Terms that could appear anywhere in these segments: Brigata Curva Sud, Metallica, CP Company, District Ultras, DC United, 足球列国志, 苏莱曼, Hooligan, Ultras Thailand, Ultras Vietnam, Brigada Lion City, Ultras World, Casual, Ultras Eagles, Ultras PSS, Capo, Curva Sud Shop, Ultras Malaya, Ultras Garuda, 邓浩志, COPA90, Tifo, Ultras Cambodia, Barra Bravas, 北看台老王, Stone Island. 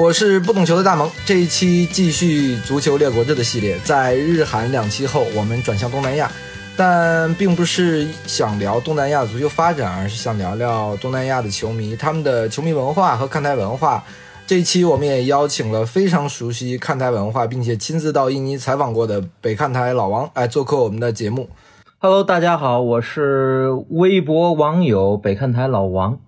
我是不懂球的大萌，这一期继续足球列国志的系列。在日韩两期后，我们转向东南亚，但并不是想聊东南亚足球发展，而是想聊聊东南亚的球迷，他们的球迷文化和看台文化。这一期我们也邀请了非常熟悉看台文化并且亲自到印尼采访过的北看台老王来做客我们的节目。Hello， 大家好，我是微博网友北看台老王，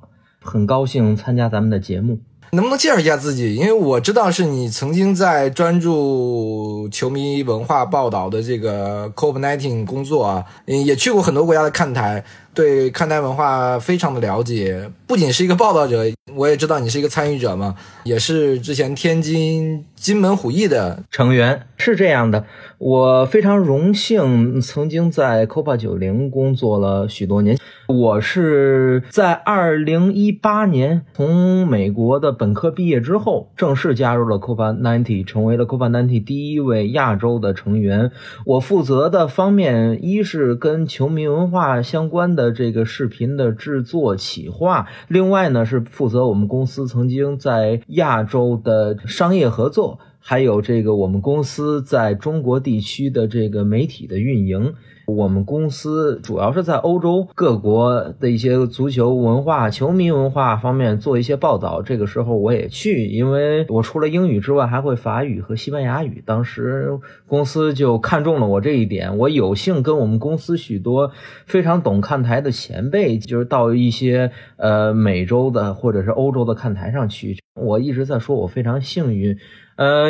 很高兴参加咱们的节目。能不能介绍一下自己？因为我知道是你曾经在专注球迷文化报道的这个 COPA90 工作啊，也去过很多国家的看台，对看台文化非常的了解。不仅是一个报道者，我也知道你是一个参与者嘛，也是之前天津金门虎翼的成员。是这样的，我非常荣幸曾经在 COPA90 工作了许多年。我是在2018年从美国的本科毕业之后，正式加入了 COPA90， 成为了 COPA90 第一位亚洲的成员。我负责的方面，一是跟球迷文化相关的这个视频的制作企划，另外呢是负责我们公司曾经在亚洲的商业合作，还有这个我们公司在中国地区的这个媒体的运营。我们公司主要是在欧洲各国的一些足球文化、球迷文化方面做一些报道。这个时候我也去，因为我除了英语之外还会法语和西班牙语，当时公司就看中了我这一点。我有幸跟我们公司许多非常懂看台的前辈，就是到一些美洲的或者是欧洲的看台上去。我一直在说我非常幸运。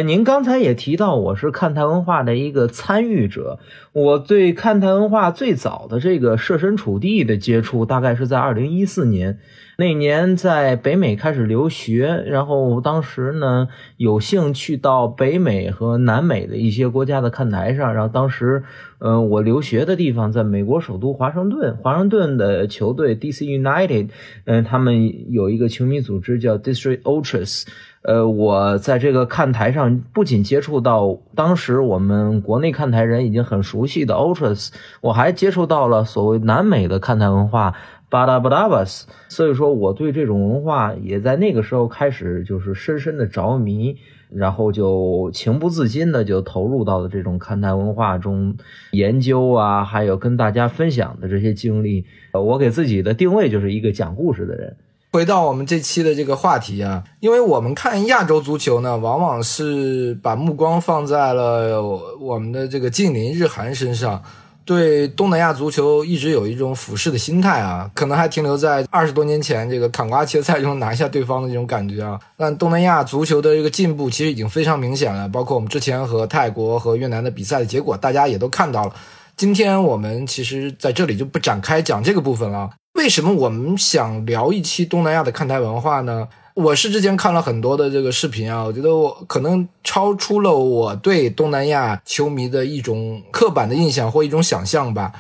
您刚才也提到我是看台文化的一个参与者，我对看台文化最早的这个设身处地的接触大概是在2014年，那年在北美开始留学，然后当时呢有幸去到北美和南美的一些国家的看台上。然后当时我留学的地方在美国首都华盛顿，华盛顿的球队 DC United， 他们有一个球迷组织叫 District Ultras。我在这个看台上不仅接触到当时我们国内看台人已经很熟悉的 Ultras， 我还接触到了所谓南美的看台文化 Barra Bravas， 所以说我对这种文化也在那个时候开始就是深深的着迷，然后就情不自禁的就投入到了这种看台文化中研究啊，还有跟大家分享的这些经历。我给自己的定位就是一个讲故事的人。回到我们这期的这个话题啊，因为我们看亚洲足球呢，往往是把目光放在了我们的这个近邻日韩身上，对东南亚足球一直有一种俯视的心态啊，可能还停留在20多年前这个砍瓜切菜中拿下对方的这种感觉啊。但东南亚足球的这个进步其实已经非常明显了，包括我们之前和泰国和越南的比赛的结果，大家也都看到了。今天我们其实在这里就不展开讲这个部分了。为什么我们想聊一期东南亚的看台文化呢？我是之前看了很多的这个视频啊，我觉得我可能超出了我对东南亚球迷的一种刻板的印象或一种想象吧。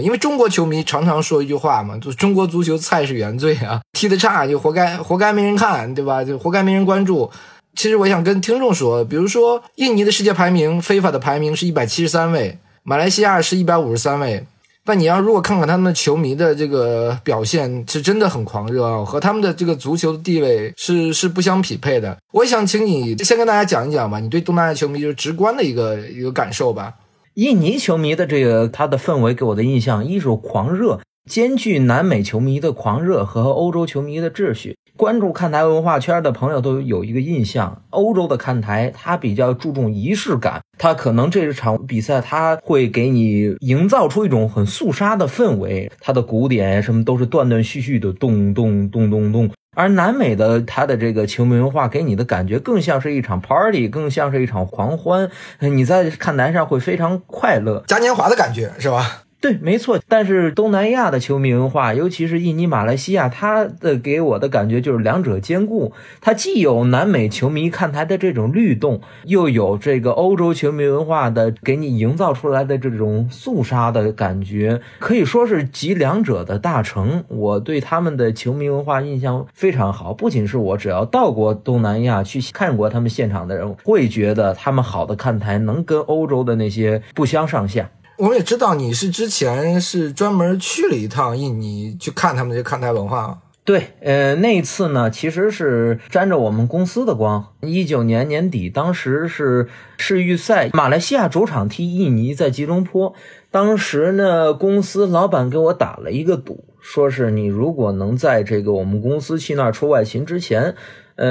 因为中国球迷常常说一句话嘛，就是中国足球菜是原罪啊，踢得差就活该没人看，对吧？就活该没人关注。其实我想跟听众说，比如说印尼的世界排名，FIFA的排名是173位，马来西亚是153位。但你要如果看看他们的球迷的这个表现，是真的很狂热啊，和他们的这个足球的地位是不相匹配的。我想请你先跟大家讲一讲吧，你对东南亚球迷就是直观的一个感受吧。印尼球迷的这个他的氛围给我的印象，一是狂热，兼具南美球迷的狂热和欧洲球迷的秩序。关注看台文化圈的朋友都有一个印象，欧洲的看台它比较注重仪式感，它可能这场比赛它会给你营造出一种很肃杀的氛围，它的鼓点什么都是断断续续的咚咚咚咚咚。而南美的它的这个球迷文化给你的感觉更像是一场 party， 更像是一场狂欢，你在看台上会非常快乐，嘉年华的感觉是吧？对，没错。但是东南亚的球迷文化，尤其是印尼、马来西亚，它的给我的感觉就是两者兼顾，它既有南美球迷看台的这种律动，又有这个欧洲球迷文化的给你营造出来的这种肃杀的感觉，可以说是集两者的大成。我对他们的球迷文化印象非常好，不仅是我只要到过东南亚去看过他们现场的人会觉得他们好的看台能跟欧洲的那些不相上下。我们也知道你是之前是专门去了一趟印尼去看他们这看台文化。对，那一次呢，其实是沾着我们公司的光。19年年底，当时是世预赛，马来西亚主场踢印尼，在吉隆坡。当时呢，公司老板给我打了一个赌，说是你如果能在这个我们公司去那儿出外勤之前，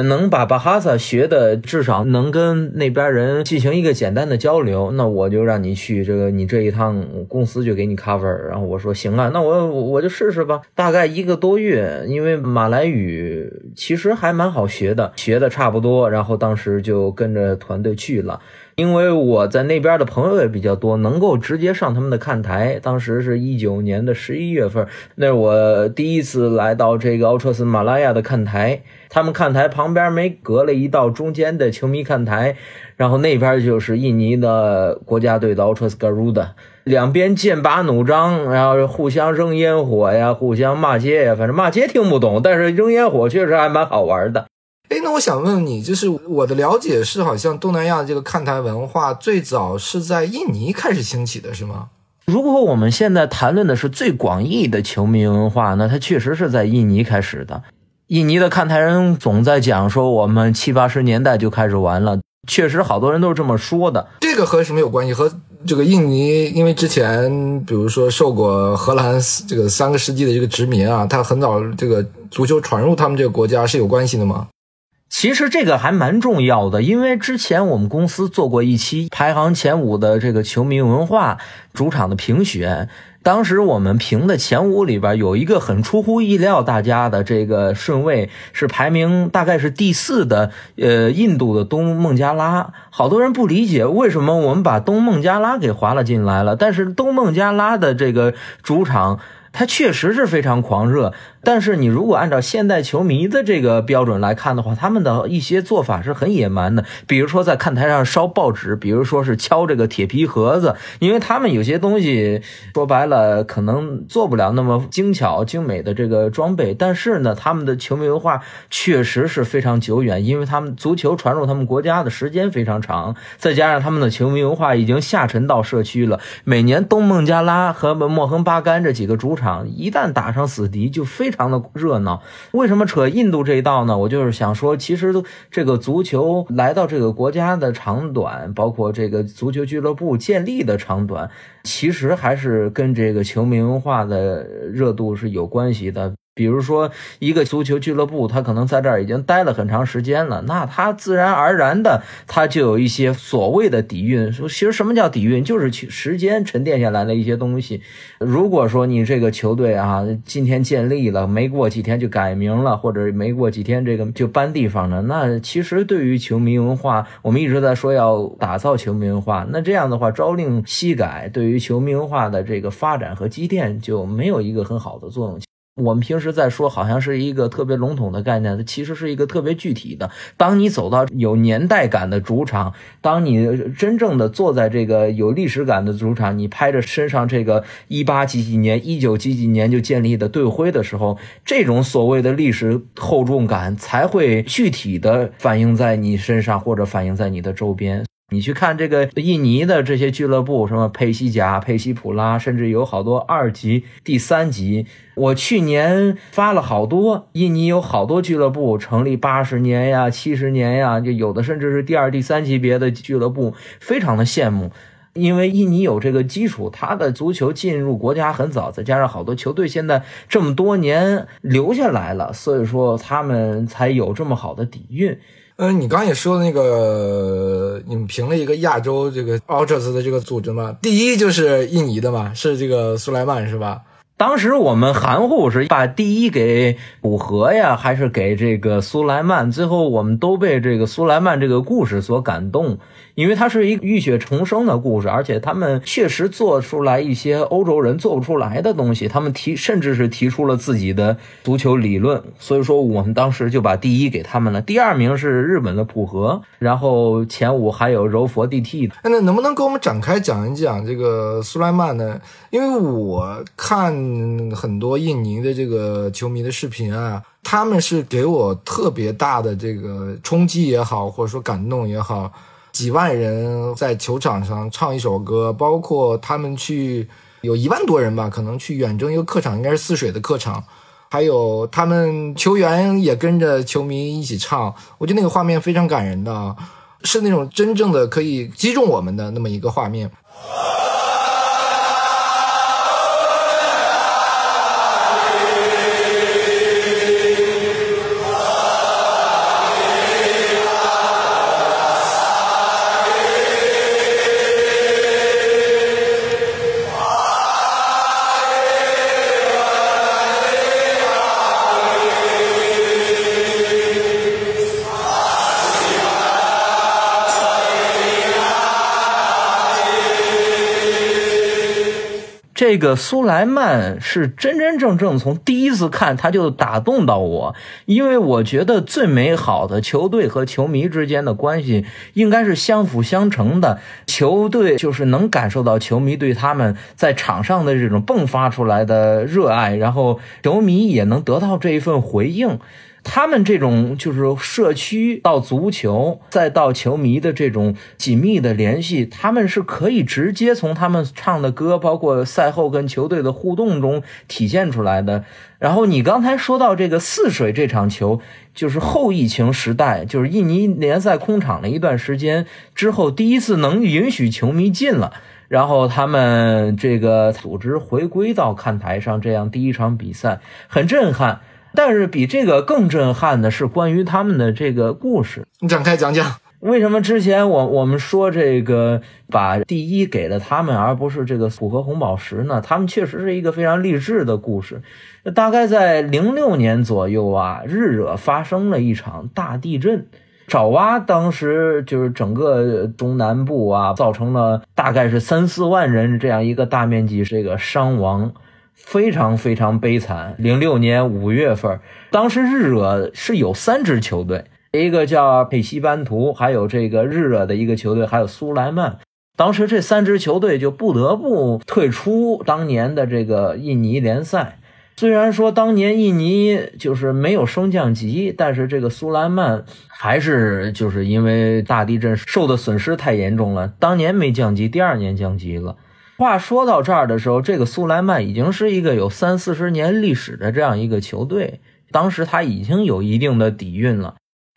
能把巴哈萨学的至少能跟那边人进行一个简单的交流，那我就让你去这个，你这一趟公司就给你 cover。 然后我说行啊，那我就试试吧。大概一个多月，因为马来语其实还蛮好学的，学的差不多，然后当时就跟着团队去了。因为我在那边的朋友也比较多，能够直接上他们的看台。当时是19年的11月份，那是我第一次来到这个Ultras Malaya的看台。他们看台旁边没隔了一道中间的球迷看台，然后那边就是印尼的国家队的Ultras Garuda。两边剑拔弩张，然后互相扔烟火呀，互相骂街呀，反正骂街听不懂，但是扔烟火确实还蛮好玩的。诶，那我想问你，就是我的了解是好像东南亚这个看台文化最早是在印尼开始兴起的是吗？如果我们现在谈论的是最广义的球迷文化呢，它确实是在印尼开始的。印尼的看台人总在讲说我们70、80年代就开始玩了，确实好多人都是这么说的。这个和什么有关系？和这个印尼因为之前比如说受过荷兰这个3个世纪的这个殖民啊，它很早这个足球传入他们这个国家是有关系的吗？其实这个还蛮重要的，因为之前我们公司做过一期排行前5的这个球迷文化主场的评选，当时我们评的前5里边有一个很出乎意料大家的这个顺位，是排名大概是第4的印度的东孟加拉。好多人不理解为什么我们把东孟加拉给划了进来了，但是东孟加拉的这个主场它确实是非常狂热，但是你如果按照现代球迷的这个标准来看的话，他们的一些做法是很野蛮的，比如说在看台上烧报纸，比如说是敲这个铁皮盒子，因为他们有些东西说白了可能做不了那么精巧精美的这个装备，但是呢他们的球迷文化确实是非常久远，因为他们足球传入他们国家的时间非常长，再加上他们的球迷文化已经下沉到社区了。每年东孟加拉和莫亨巴干这几个主场一旦打上死敌就非常的热闹。为什么扯印度这一道呢？我就是想说，其实这个足球来到这个国家的长短，包括这个足球俱乐部建立的长短，其实还是跟这个球迷文化的热度是有关系的。比如说一个足球俱乐部，他可能在这儿已经待了很长时间了，那他自然而然的他就有一些所谓的底蕴。其实什么叫底蕴？就是时间沉淀下来的一些东西。如果说你这个球队啊今天建立了，没过几天就改名了，或者没过几天这个就搬地方了，那其实对于球迷文化，我们一直在说要打造球迷文化，那这样的话朝令夕改对于球迷文化的这个发展和积淀就没有一个很好的作用。我们平时在说好像是一个特别笼统的概念，它其实是一个特别具体的。当你走到有年代感的主场，当你真正的坐在这个有历史感的主场，你拍着身上这个18几几年19几几年就建立的队徽的时候，这种所谓的历史厚重感才会具体的反映在你身上，或者反映在你的周边。你去看这个印尼的这些俱乐部，什么佩西甲、佩西普拉，甚至有好多2级、第3级。我去年发了好多，印尼有好多俱乐部成立80年呀、70年呀，就有的甚至是2、第3级别的俱乐部，非常的羡慕。因为印尼有这个基础，他的足球进入国家很早，再加上好多球队现在这么多年留下来了，所以说他们才有这么好的底蕴。你刚也说那个你们评了一个亚洲这个 Ultras 的这个组织嘛，第一就是印尼的嘛，是这个苏莱曼是吧？当时我们含糊是把第一给古河呀，还是给这个苏莱曼，最后我们都被这个苏莱曼这个故事所感动，因为它是一个浴血重生的故事，而且他们确实做出来一些欧洲人做不出来的东西，他们甚至是提出了自己的足球理论，所以说我们当时就把第一给他们了。第2名是日本的浦和，然后前5还有柔佛 DT。 那能不能给我们展开讲一讲这个苏莱曼呢？因为我看很多印尼的这个球迷的视频啊，他们是给我特别大的这个冲击也好，或者说感动也好，几万人在球场上唱一首歌，包括他们去有1万多人吧，可能去远征一个客场，应该是泗水的客场，还有他们球员也跟着球迷一起唱，我觉得那个画面非常感人的啊，是那种真正的可以击中我们的那么一个画面。这个苏莱曼是真真正正从第一次看他就打动到我，因为我觉得最美好的球队和球迷之间的关系应该是相辅相成的，球队就是能感受到球迷对他们在场上的这种迸发出来的热爱，然后球迷也能得到这一份回应。他们这种就是社区到足球再到球迷的这种紧密的联系，他们是可以直接从他们唱的歌包括赛后跟球队的互动中体现出来的。然后你刚才说到这个泗水这场球，就是后疫情时代，就是印尼联赛空场了一段时间之后，第一次能允许球迷进了，然后他们这个组织回归到看台上，这样第一场比赛很震撼。但是比这个更震撼的是关于他们的这个故事，你展开讲讲。为什么之前我们说这个把第一给了他们而不是这个普和红宝石呢？他们确实是一个非常励志的故事。大概在06年左右啊，日惹发生了一场大地震，爪哇当时就是整个东南部啊，造成了大概是3-4万人这样一个大面积这个伤亡，非常非常悲惨。06年5月份，当时日惹是有3支球队，一个叫佩西班图，还有这个日惹的一个球队，还有苏莱曼。当时这3支球队就不得不退出当年的这个印尼联赛。虽然说当年印尼就是没有升降级，但是这个苏莱曼还是就是因为大地震受的损失太严重了，当年没降级，第二年降级了。话说到这儿的时候，这个苏莱曼已经是一个有30-40年历史的这样一个球队，当时他已经有一定的底蕴了。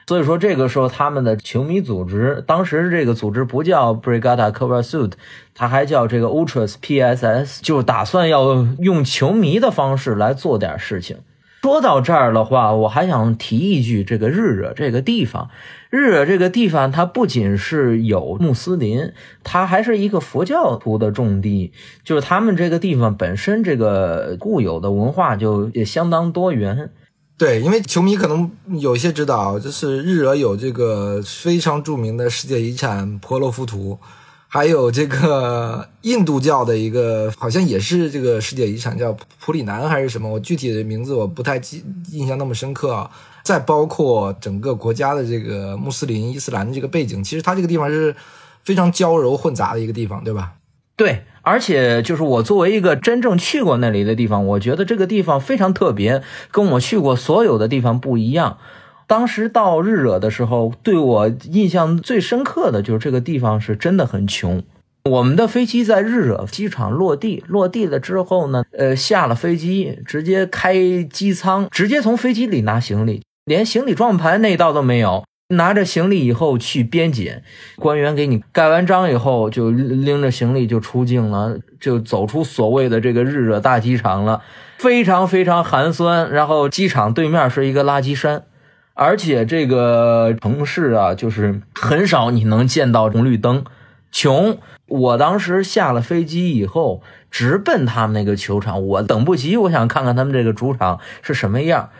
所以说这个时候他们的球迷组织，当时这个组织不叫 Brigata Curva Sud， 他还叫这个 Ultras PSS， 就打算要用球迷的方式来做点事情。说到这儿的话，我还想提一句，这个日惹这个地方，日惹这个地方它不仅是有穆斯林，它还是一个佛教徒的重地，就是他们这个地方本身这个固有的文化就也相当多元。对，因为球迷可能有些知道，就是日惹有这个非常著名的世界遗产婆罗浮屠，还有这个印度教的一个好像也是这个世界遗产叫普里南还是什么，我具体的名字我不太印象那么深刻啊。再包括整个国家的这个穆斯林伊斯兰的这个背景，其实它这个地方是非常交融混杂的一个地方，对吧？对，而且就是我作为一个真正去过那里的地方，我觉得这个地方非常特别，跟我去过所有的地方不一样。当时到日惹的时候，对我印象最深刻的就是这个地方是真的很穷。我们的飞机在日惹机场落地，落地了之后呢，下了飞机，直接开机舱，直接从飞机里拿行李，连行李转盘那一道都没有。拿着行李以后去边检，官员给你盖完章以后，就拎着行李就出境了，就走出所谓的这个日惹大机场了，非常非常寒酸。然后机场对面是一个垃圾山。而且这个城市啊，就是很少你能见到红绿灯，穷。我当时下了飞机以后直奔他们那个球场，我等不及，我想看看他们这个主场是什么样。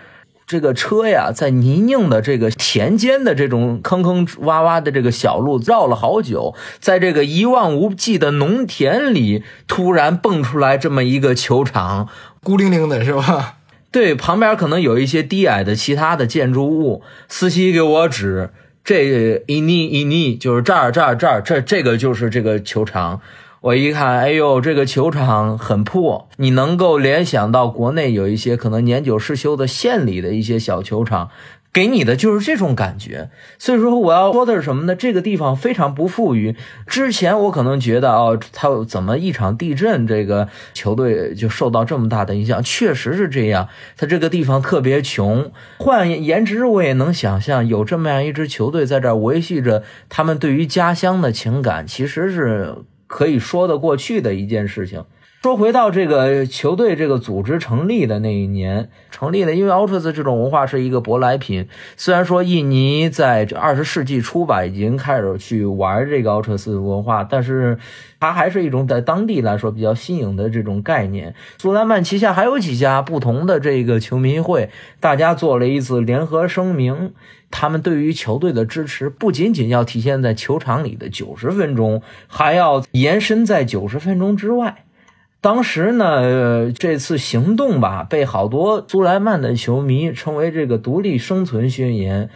这个车呀，在泥泞的这个田间的这种坑坑洼洼的这个小路绕了好久，在这个一望无际的农田里突然蹦出来这么一个球场，孤零零的是吧？对，旁边可能有一些低矮的其他的建筑物。司机给我指这一逆，就是这儿，这个就是这个球场。我一看，哎呦，这个球场很破，你能够联想到国内有一些可能年久失修的县里的一些小球场，给你的就是这种感觉。所以说我要说的是什么呢？这个地方非常不富裕。之前我可能觉得他怎么一场地震这个球队就受到这么大的影响，确实是这样，他这个地方特别穷。换言之，我也能想象有这么样一支球队在这儿维系着他们对于家乡的情感，其实是可以说得过去的一件事情。说回到这个球队这个组织成立的那一年，成立的，因为 Ultras 这种文化是一个舶来品，虽然说印尼在20世纪初吧已经开始去玩这个 Ultras 文化，但是它还是一种在当地来说比较新颖的这种概念。苏莱曼旗下还有几家不同的这个球迷会，大家做了一次联合声明，他们对于球队的支持不仅仅要体现在球场里的90分钟，还要延伸在90分钟之外。当时呢，这次行动吧，被好多苏莱曼的球迷称为这个独立生存宣言。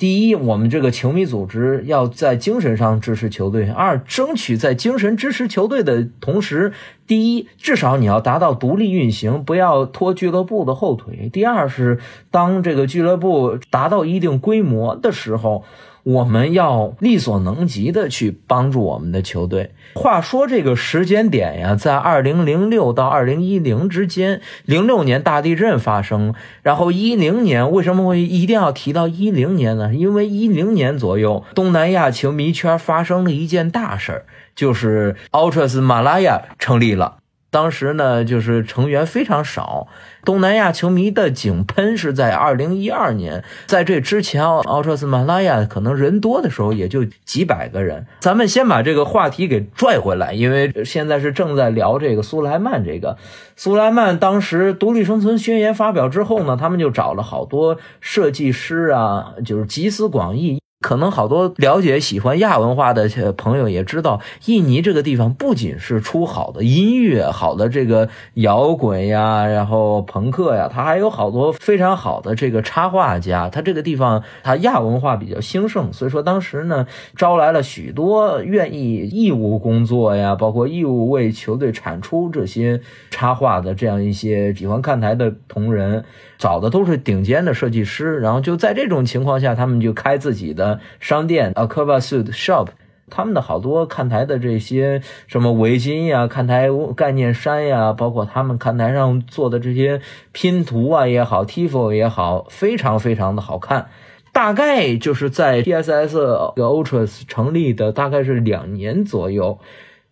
第一，我们这个球迷组织要在精神上支持球队；二，争取在精神支持球队的同时，第一，至少你要达到独立运行，不要拖俱乐部的后腿；第二是，当这个俱乐部达到一定规模的时候，我们要力所能及的去帮助我们的球队。话说这个时间点呀，在2006到2010之间，06年大地震发生，然后10年，为什么会一定要提到10年呢？因为10年左右，东南亚球迷圈发生了一件大事，就是 Ultras Malaya 成立了。当时呢，就是成员非常少，东南亚球迷的井喷是在2012年，在这之前 Ultras Malaya 可能人多的时候也就几百个人。咱们先把这个话题给拽回来，因为现在是正在聊这个苏莱曼。这个苏莱曼当时独立生存宣言发表之后呢，他们就找了好多设计师啊，就是集思广益。可能好多了解喜欢亚文化的朋友也知道，印尼这个地方不仅是出好的音乐，好的这个摇滚呀，然后朋克呀，它还有好多非常好的这个插画家。它这个地方它亚文化比较兴盛，所以说当时呢招来了许多愿意义务工作呀，包括义务为球队产出这些插画的这样一些喜欢看台的同仁，找的都是顶尖的设计师。然后就在这种情况下，他们就开自己的商店 Curva Sud Shop， 他们的好多看台的这些什么围巾呀、看台概念衫呀，包括他们看台上做的这些拼图啊也好， Tifo 也好，非常非常的好看。大概就是在 PSS 和 Ultras 成立的大概是2年左右，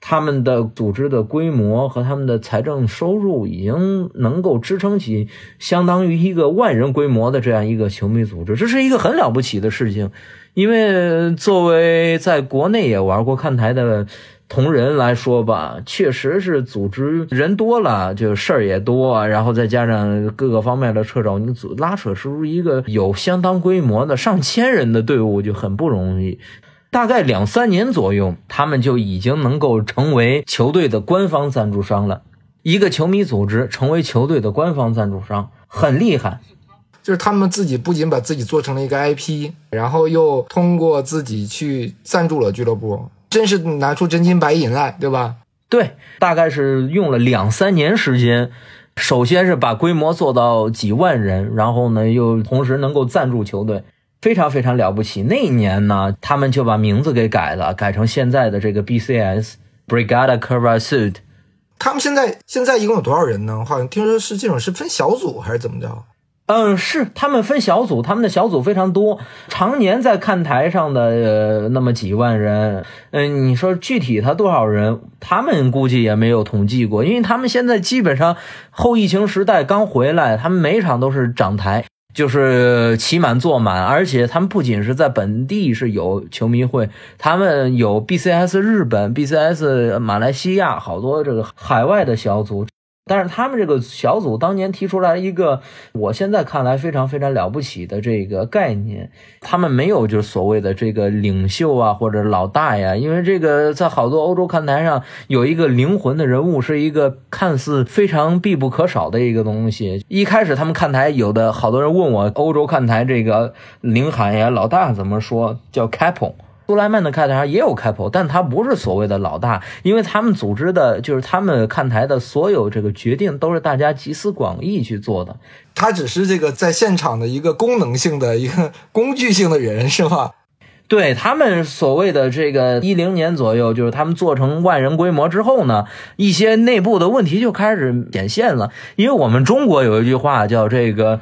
他们的组织的规模和他们的财政收入已经能够支撑起相当于一个10000人规模的这样一个球迷组织，这是一个很了不起的事情。因为作为在国内也玩过看台的同仁来说吧，确实是组织人多了就事儿也多，然后再加上各个方面的掣肘，你拉扯出一个有相当规模的上千人的队伍就很不容易。大概2-3年左右，他们就已经能够成为球队的官方赞助商了。一个球迷组织成为球队的官方赞助商，很厉害。就是他们自己不仅把自己做成了一个 IP， 然后又通过自己去赞助了俱乐部，真是拿出真金白银来，对吧？对，大概是用了2-3年时间，首先是把规模做到几万人，然后呢又同时能够赞助球队。非常非常了不起。那一年呢，他们就把名字给改了，改成现在的这个 BCS Brigada Curva Sud。 他们现在一共有多少人呢？好像听说是这种是分小组还是怎么着？是他们分小组，他们的小组非常多，常年在看台上的那么几万人。你说具体他多少人，他们估计也没有统计过，因为他们现在基本上后疫情时代刚回来，他们每场都是涨台，就是起满坐满。而且他们不仅是在本地是有球迷会，他们有 BCS 日本、 BCS 马来西亚，好多这个海外的小组。但是他们这个小组当年提出来一个我现在看来非常非常了不起的这个概念，他们没有就是所谓的这个领袖啊或者老大呀，因为这个在好多欧洲看台上有一个灵魂的人物是一个看似非常必不可少的一个东西。一开始他们看台有的好多人问我，欧洲看台这个领喊呀老大怎么说，叫 Capo。苏莱曼的看台也有 Capo， 但他不是所谓的老大，因为他们组织的就是他们看台的所有这个决定都是大家集思广益去做的，他只是这个在现场的一个功能性的一个工具性的人，是吧？对，他们所谓的这个2010年左右，就是他们做成万人规模之后呢，一些内部的问题就开始显现了。因为我们中国有一句话叫这个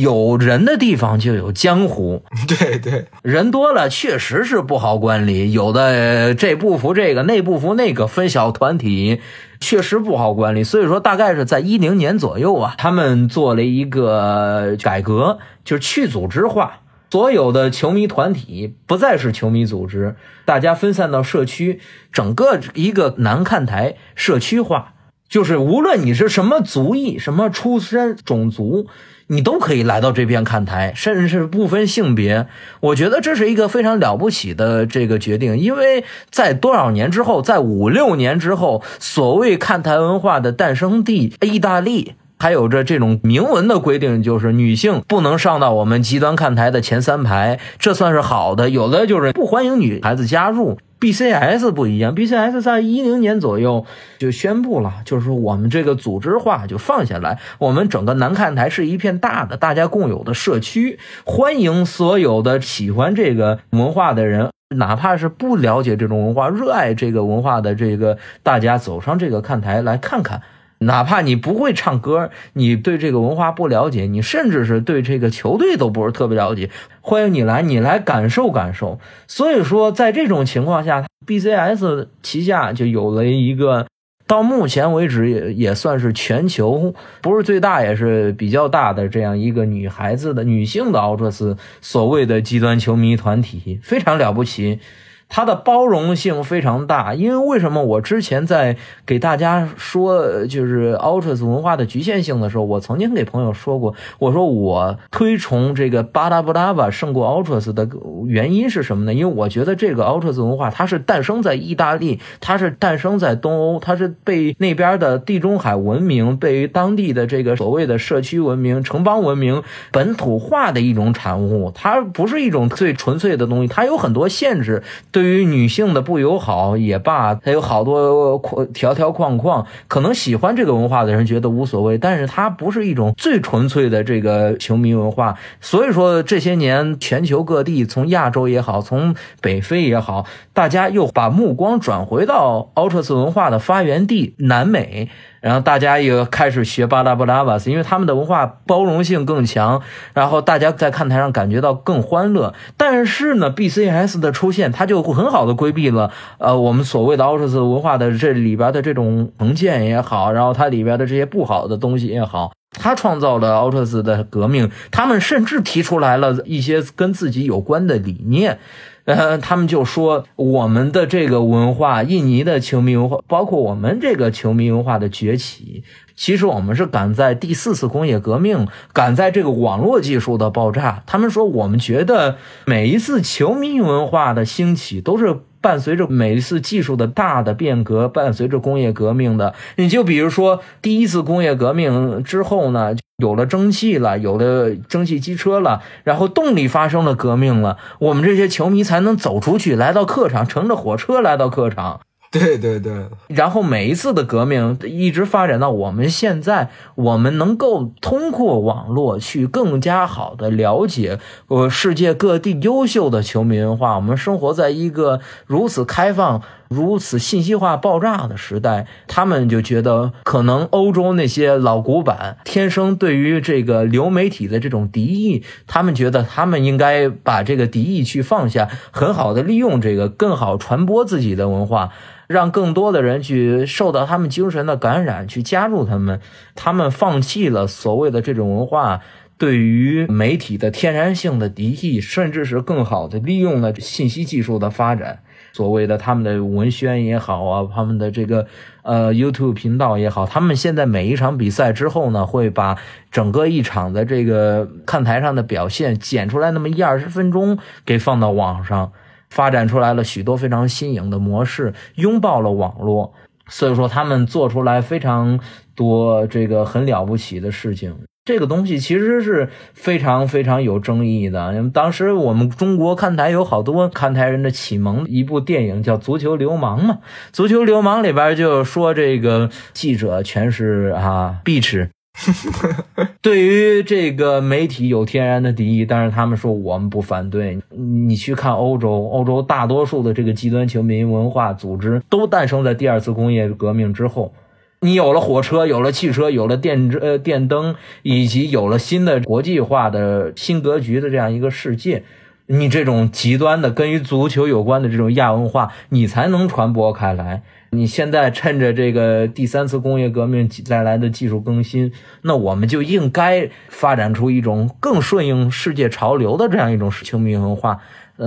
有人的地方就有江湖。对对，人多了确实是不好管理，有的这不服这个，那不服那个，分小团体确实不好管理。所以说大概是在2010年左右啊，他们做了一个改革，就是去组织化。所有的球迷团体不再是球迷组织，大家分散到社区，整个一个南看台社区化，就是无论你是什么族裔、什么出身、种族，你都可以来到这边看台，甚至是不分性别。我觉得这是一个非常了不起的这个决定，因为在多少年之后，在5-6年之后，所谓看台文化的诞生地意大利还有着这种明文的规定，就是女性不能上到我们极端看台的前3排，这算是好的。有的就是不欢迎女孩子加入。BCS 不一样 ，BCS 在2010年左右就宣布了，就是说我们这个组织化就放下来，我们整个南看台是一片大的，大家共有的社区，欢迎所有的喜欢这个文化的人。哪怕是不了解这种文化、热爱这个文化的这个大家走上这个看台来看看。哪怕你不会唱歌，你对这个文化不了解，你甚至是对这个球队都不是特别了解，欢迎你来感受感受。所以说在这种情况下 BCS 旗下就有了一个到目前为止 也算是全球不是最大也是比较大的这样一个女性的奥特斯所谓的极端球迷团体，非常了不起，它的包容性非常大。因为为什么我之前在给大家说就是Ultras文化的局限性的时候，我曾经给朋友说过，我说我推崇这个Barra Bravas胜过Ultras的原因是什么呢？因为我觉得这个Ultras文化它是诞生在意大利，它是诞生在东欧，它是被那边的地中海文明，被当地的这个所谓的社区文明、城邦文明本土化的一种产物，它不是一种最纯粹的东西，它有很多限制，对于女性的不友好也罢，它有好多条条框框，可能喜欢这个文化的人觉得无所谓，但是它不是一种最纯粹的这个球迷文化。所以说这些年全球各地，从亚洲也好，从北非也好，大家又把目光转回到Ultras文化的发源地南美，然后大家也开始学巴拉布拉瓦斯，因为他们的文化包容性更强，然后大家在看台上感觉到更欢乐。但是呢 BCS 的出现，它就很好的规避了我们所谓的奥特斯文化的这里边的这种成见也好，然后它里边的这些不好的东西也好，他创造了奥特斯的革命。他们甚至提出来了一些跟自己有关的理念，他们就说我们的这个文化，印尼的球迷文化，包括我们这个球迷文化的崛起，其实我们是赶在第4次工业革命，赶在这个网络技术的爆炸。他们说我们觉得每一次球迷文化的兴起都是伴随着每一次技术的大的变革，伴随着工业革命的。你就比如说第1次工业革命之后呢，有了蒸汽了，有了蒸汽机车了，然后动力发生了革命了，我们这些球迷才能走出去，来到客场，乘着火车来到客场。对对对，然后每一次的革命一直发展到我们现在，我们能够通过网络去更加好的了解世界各地优秀的球迷文化。我们生活在一个如此开放、如此信息化爆炸的时代，他们就觉得可能欧洲那些老古板天生对于这个流媒体的这种敌意，他们觉得他们应该把这个敌意去放下，很好的利用这个，更好传播自己的文化，让更多的人去受到他们精神的感染，去加入他们。他们放弃了所谓的这种文化对于媒体的天然性的敌意，甚至是更好的利用了信息技术的发展，所谓的他们的文宣也好啊，他们的这个YouTube 频道也好，他们现在每一场比赛之后呢，会把整个一场的这个看台上的表现剪出来那么20-20分钟给放到网上，发展出来了许多非常新颖的模式，拥抱了网络。所以说他们做出来非常多这个很了不起的事情。这个东西其实是非常非常有争议的。当时我们中国看台有好多看台人的启蒙，一部电影叫《足球流氓》嘛，《足球流氓》里边就说这个记者全是bitch。对于这个媒体有天然的敌意，但是他们说我们不反对。你去看欧洲，欧洲大多数的这个极端球迷文化组织都诞生在第二次工业革命之后。你有了火车，有了汽车，有了电灯，以及有了新的国际化的新格局的这样一个世界，你这种极端的跟于足球有关的这种亚文化你才能传播开来。你现在趁着这个第三次工业革命带来的技术更新，那我们就应该发展出一种更顺应世界潮流的这样一种球迷文化。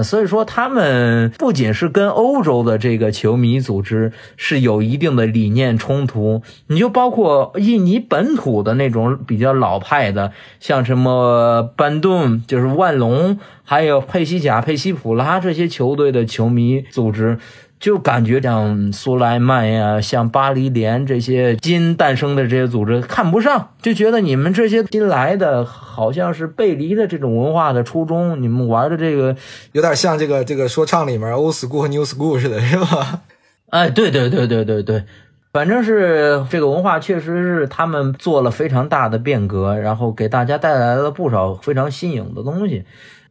所以说他们不仅是跟欧洲的这个球迷组织是有一定的理念冲突，你就包括印尼本土的那种比较老派的，像什么班顿，就是万隆，还有佩西贾、佩西普拉这些球队的球迷组织，就感觉像苏莱曼呀、像巴黎联这些新诞生的这些组织看不上，就觉得你们这些新来的好像是背离了这种文化的初衷，你们玩的这个有点像这个说唱里面 old school 和 new school 似的，是吧？哎，对，反正是这个文化确实是他们做了非常大的变革，然后给大家带来了不少非常新颖的东西。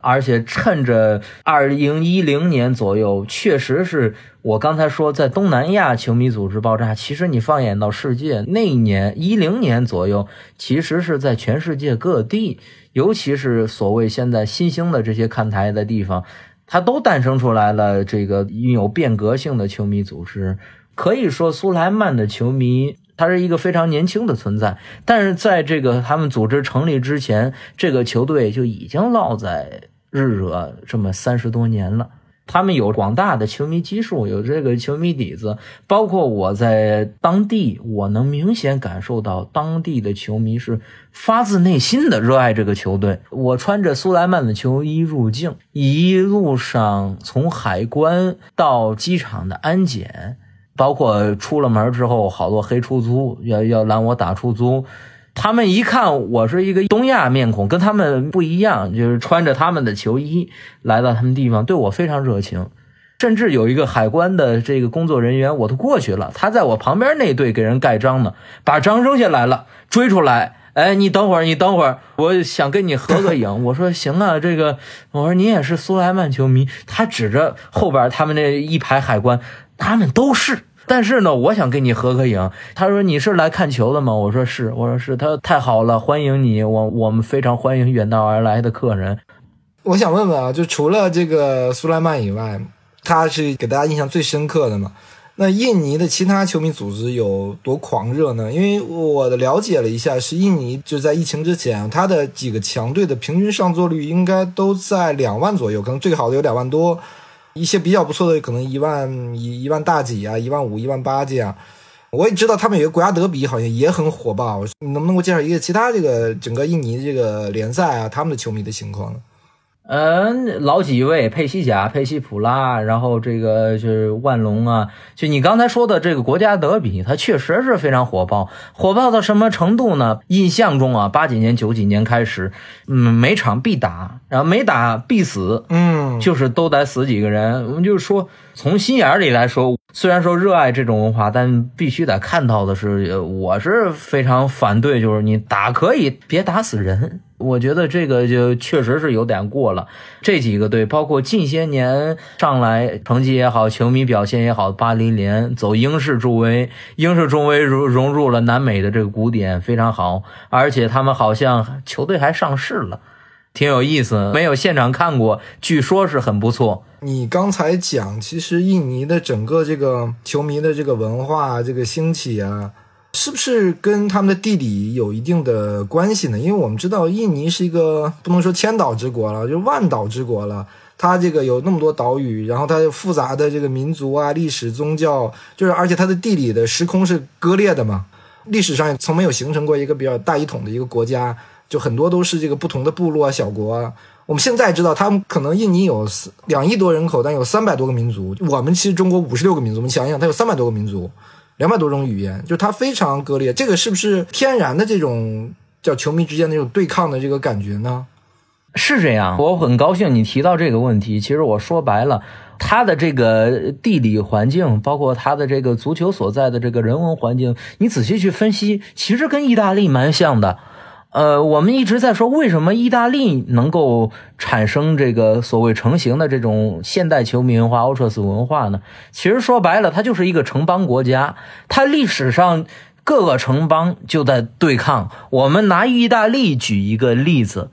而且趁着2010年左右，确实是我刚才说在东南亚球迷组织爆炸，其实你放眼到世界，那一年10年左右其实是在全世界各地，尤其是所谓现在新兴的这些看台的地方，它都诞生出来了这个拥有变革性的球迷组织。可以说苏莱曼的球迷他是一个非常年轻的存在，但是在这个他们组织成立之前，这个球队就已经落在日惹这么30多年了。他们有广大的球迷基数，有这个球迷底子，包括我在当地，我能明显感受到当地的球迷是发自内心的热爱这个球队。我穿着苏莱曼的球衣入境，一路上从海关到机场的安检，包括出了门之后好多黑出租要拦我打出租，他们一看我是一个东亚面孔，跟他们不一样，就是穿着他们的球衣来到他们地方，对我非常热情。甚至有一个海关的这个工作人员我都过去了，他在我旁边那队给人盖章呢，把章扔下来了，追出来，哎，你等会儿我想跟你合个影。我说行啊，这个我说你也是苏莱曼球迷，他指着后边他们那一排海关，他们都是，但是呢我想跟你合个影。他说你是来看球的吗？我说是。他说太好了，欢迎你，我们非常欢迎远道而来的客人。我想问问啊，就除了这个苏莱曼以外，他是给大家印象最深刻的嘛，那印尼的其他球迷组织有多狂热呢？因为我的了解了一下，是印尼就在疫情之前，他的几个强队的平均上座率应该都在2万左右，可能最好的有2万多，一些比较不错的可能一万大几啊，1万5、1万8这样。我也知道他们有个国家德比好像也很火爆，你能不能够介绍一个其他这个整个印尼这个联赛啊，他们的球迷的情况呢？老几位，佩西贾、佩西普拉，然后这个就是万隆啊，就你刚才说的这个国家德比，它确实是非常火爆。火爆到什么程度呢？印象中啊，80年、90年开始，每场必打，然后每打必死，就是都得死几个人。我们就是说，从心眼里来说，虽然说热爱这种文化，但必须得看到的是，我是非常反对，就是你打可以，别打死人。我觉得这个就确实是有点过了。这几个队包括近些年上来成绩也好，球迷表现也好，巴黎联走英式中威融入了南美的这个古典，非常好。而且他们好像球队还上市了，挺有意思，没有现场看过，据说是很不错。你刚才讲其实印尼的整个这个球迷的这个文化这个兴起啊，是不是跟他们的地理有一定的关系呢？因为我们知道印尼是一个不能说千岛之国了，就万岛之国了，它这个有那么多岛屿，然后它复杂的这个民族啊、历史、宗教，就是而且它的地理的时空是割裂的嘛，历史上也从没有形成过一个比较大一统的一个国家，就很多都是这个不同的部落啊、小国啊。我们现在知道他们可能印尼有2亿多人口，但有300多个民族，我们其实中国56个民族，我们想想它有300多个民族，200多种语言，就它非常割裂。这个是不是天然的这种叫球迷之间那种对抗的这个感觉呢？是这样，我很高兴你提到这个问题。其实我说白了，它的这个地理环境，包括它的这个足球所在的这个人文环境，你仔细去分析，其实跟意大利蛮像的。我们一直在说为什么意大利能够产生这个所谓成型的这种现代球迷文化 Ultras 文化呢？其实说白了，它就是一个城邦国家，它历史上各个城邦就在对抗。我们拿意大利举一个例子，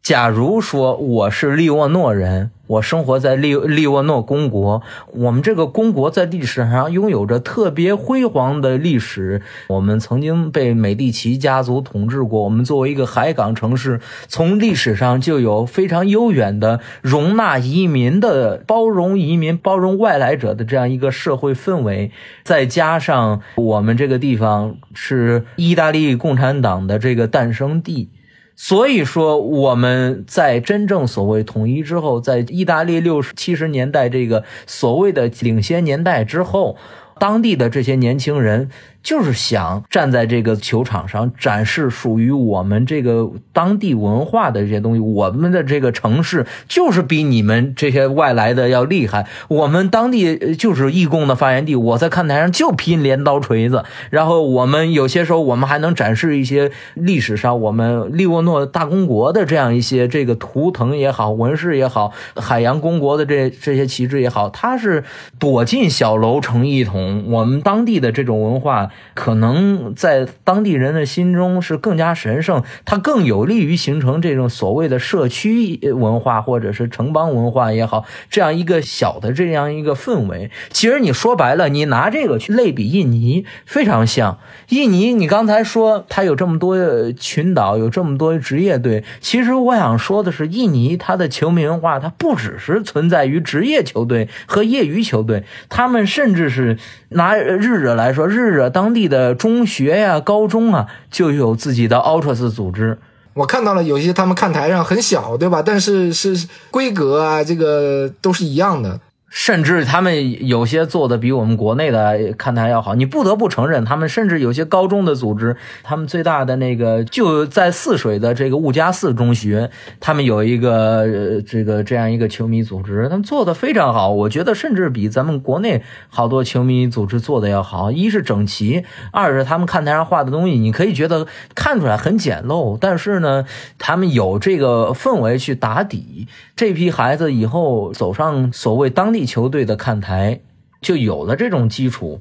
假如说我是利沃诺人，我生活在利沃诺公国，我们这个公国在历史上拥有着特别辉煌的历史，我们曾经被美第奇家族统治过，我们作为一个海港城市，从历史上就有非常悠远的容纳移民的包容外来者的这样一个社会氛围，再加上我们这个地方是意大利共产党的这个诞生地，所以说我们在真正所谓统一之后，在意大利60、70年代这个所谓的领先年代之后，当地的这些年轻人就是想站在这个球场上展示属于我们这个当地文化的这些东西，我们的这个城市就是比你们这些外来的要厉害，我们当地就是义工的发源地，我在看台上就拼镰刀锤子，然后我们有些时候我们还能展示一些历史上我们利沃诺大公国的这样一些这个图腾也好，纹饰也好，海洋公国的这些旗帜也好，它是躲进小楼成一统，我们当地的这种文化可能在当地人的心中是更加神圣，它更有利于形成这种所谓的社区文化或者是城邦文化也好，这样一个小的这样一个氛围。其实你说白了，你拿这个去类比印尼非常像。印尼你刚才说它有这么多群岛，有这么多职业队，其实我想说的是，印尼它的球迷文化它不只是存在于职业球队和业余球队，他们甚至是拿日惹来说，日惹当地的中学呀、高中啊，就有自己的 Ultras 组织。我看到了有些他们看台上很小，对吧？但是是规格啊，这个都是一样的。甚至他们有些做的比我们国内的看台要好，你不得不承认，他们甚至有些高中的组织，他们最大的那个就在泗水的这个物加寺中学，他们有一个这样一个球迷组织，他们做的非常好，我觉得甚至比咱们国内好多球迷组织做的要好。一是整齐，二是他们看台上画的东西，你可以觉得看出来很简陋，但是呢，他们有这个氛围去打底，这批孩子以后走上所谓当地球队的看台就有了这种基础。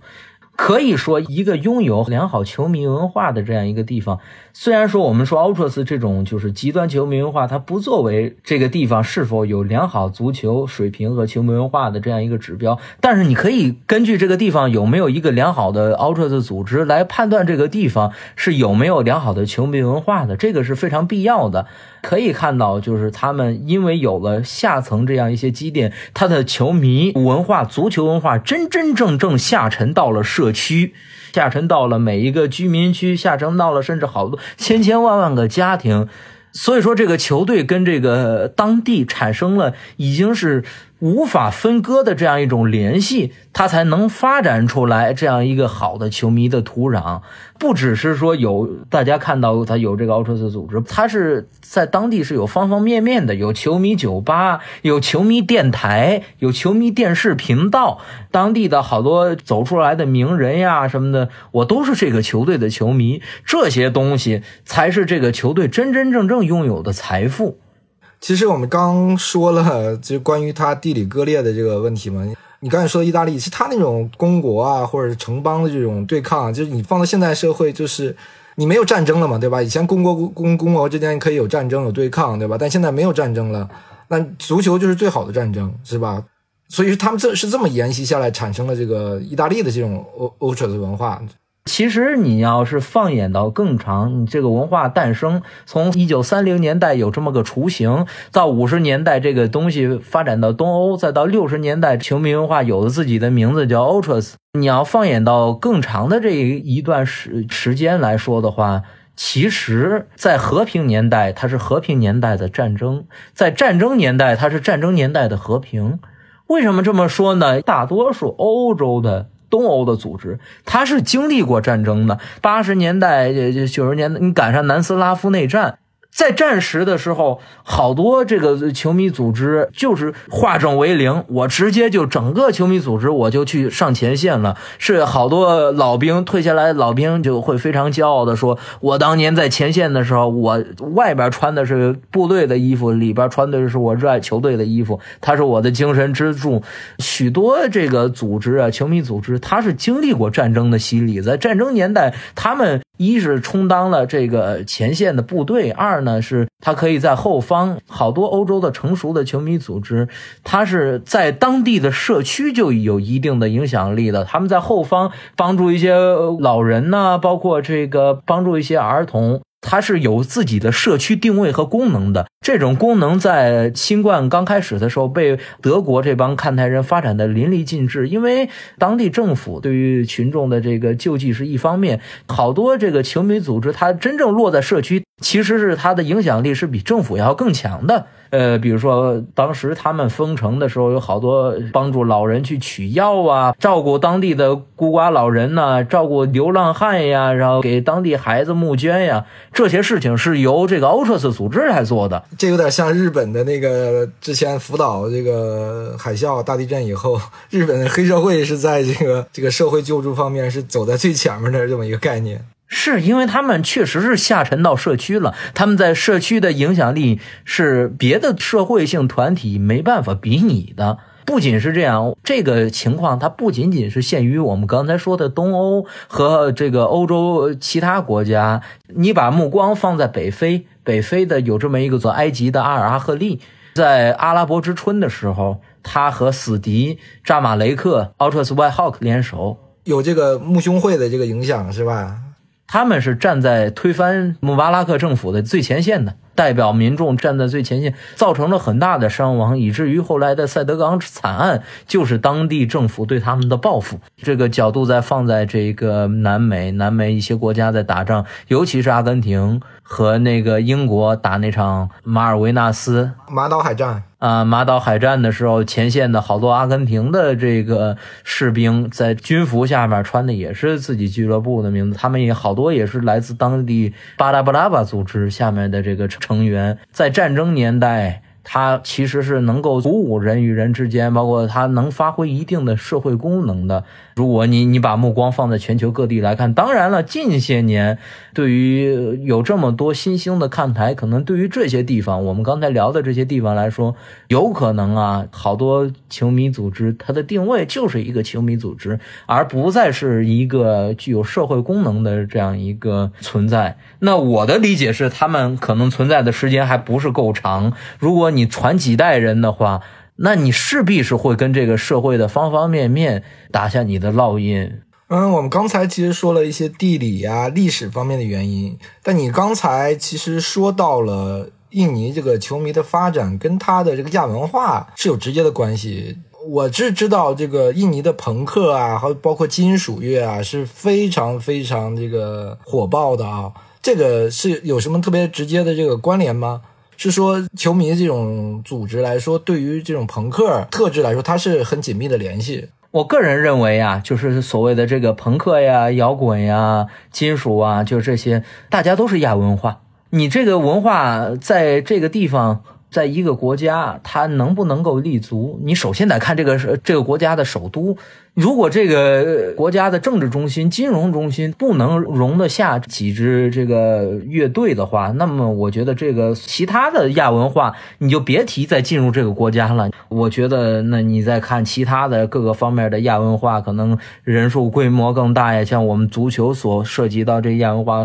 可以说一个拥有良好球迷文化的这样一个地方，虽然说我们说 Ultras 这种就是极端球迷文化，它不作为这个地方是否有良好足球水平和球迷文化的这样一个指标，但是你可以根据这个地方有没有一个良好的 Ultras 组织来判断这个地方是有没有良好的球迷文化的，这个是非常必要的。可以看到就是他们因为有了下层这样一些积淀，他的球迷文化、足球文化真正下沉到了社区，下沉到了每一个居民区，下沉到了甚至好多千万个家庭。所以说这个球队跟这个当地产生了已经是无法分割的这样一种联系，它才能发展出来这样一个好的球迷的土壤。不只是说有大家看到它有这个 Ultras 组织，它是在当地是有方方面面的，有球迷酒吧，有球迷电台，有球迷电视频道，当地的好多走出来的名人呀什么的，我都是这个球队的球迷，这些东西才是这个球队真正拥有的财富。其实我们刚说了就关于它地理割裂的这个问题嘛，你刚才说的意大利，其实它那种公国啊或者城邦的这种对抗，就是你放到现代社会，就是你没有战争了嘛，对吧？以前公国之间可以有战争有对抗，对吧？但现在没有战争了，那足球就是最好的战争，是吧？所以他们这是这么沿袭下来产生了这个意大利的这种 Ultras 文化。其实你要是放眼到更长，你这个文化诞生从1930年代有这么个雏形，到50年代这个东西发展到东欧，再到60年代球迷文化有了自己的名字叫 Ultras。 你要放眼到更长的这一段时间来说的话，其实在和平年代它是和平年代的战争，在战争年代它是战争年代的和平。为什么这么说呢？大多数欧洲的东欧的组织，它是经历过战争的。80年代、90年代，你赶上南斯拉夫内战，在战时的时候，好多这个球迷组织就是化整为零，我直接就整个球迷组织我就去上前线了。是好多老兵退下来，老兵就会非常骄傲的说，我当年在前线的时候，我外边穿的是部队的衣服，里边穿的是我热爱球队的衣服，他是我的精神支柱。许多这个组织啊，球迷组织，他是经历过战争的洗礼，在战争年代，他们一是充当了这个前线的部队，二呢是他可以在后方。好多欧洲的成熟的球迷组织，他是在当地的社区就有一定的影响力的，他们在后方帮助一些老人呐、包括这个帮助一些儿童，它是有自己的社区定位和功能的。这种功能在新冠刚开始的时候被德国这帮看台人发展的淋漓尽致，因为当地政府对于群众的这个救济是一方面，好多这个球迷组织它真正落在社区，其实是它的影响力是比政府要更强的。比如说当时他们封城的时候，有好多帮助老人去取药啊，照顾当地的孤寡老人啊，照顾流浪汉呀，然后给当地孩子募捐呀，这些事情是由这个 Ultras 组织来做的。这有点像日本的那个之前福岛这个海啸大地震以后，日本的黑社会是在这个社会救助方面是走在最前面的这么一个概念。是因为他们确实是下沉到社区了，他们在社区的影响力是别的社会性团体没办法比拟的。不仅是这样，这个情况它不仅仅是限于我们刚才说的东欧和这个欧洲其他国家，你把目光放在北非，北非的有这么一个埃及的阿尔阿赫利，在阿拉伯之春的时候，他和死敌扎马雷克 Ultras White Hawk 联手，有这个穆兄会的这个影响是吧？他们是站在推翻穆巴拉克政府的最前线的，代表民众站在最前线，造成了很大的伤亡，以至于后来的赛德港惨案就是当地政府对他们的报复。这个角度再放在这个南美一些国家在打仗，尤其是阿根廷和那个英国打那场马尔维纳斯马岛海战啊，马岛海战的时候，前线的好多阿根廷的这个士兵在军服下面穿的也是自己俱乐部的名字，他们也好多也是来自当地巴拉巴拉巴组织下面的这个成员。在战争年代，它其实是能够鼓舞人与人之间，包括它能发挥一定的社会功能的。如果你把目光放在全球各地来看，当然了，近些年对于有这么多新兴的看台，可能对于这些地方，我们刚才聊的这些地方来说，有可能啊，好多球迷组织它的定位就是一个球迷组织，而不再是一个具有社会功能的这样一个存在。那我的理解是，他们可能存在的时间还不是够长，如果你传几代人的话，那你势必是会跟这个社会的方方面面打下你的烙印。我们刚才其实说了一些地理啊、历史方面的原因，但你刚才其实说到了印尼这个球迷的发展跟他的这个亚文化是有直接的关系。我是知道这个印尼的朋克啊，还有包括金属乐啊，是非常非常这个火爆的啊，这个是有什么特别直接的这个关联吗？是说球迷这种组织来说，对于这种朋克特质来说，它是很紧密的联系。我个人认为啊，就是所谓的这个朋克呀、摇滚呀、金属啊，就是这些，大家都是亚文化。你这个文化在这个地方，在一个国家，它能不能够立足，你首先得看这个国家的首都。如果这个国家的政治中心、金融中心不能容得下几支这个乐队的话，那么我觉得这个其他的亚文化你就别提再进入这个国家了。我觉得那你再看其他的各个方面的亚文化，可能人数规模更大呀，像我们足球所涉及到这亚文化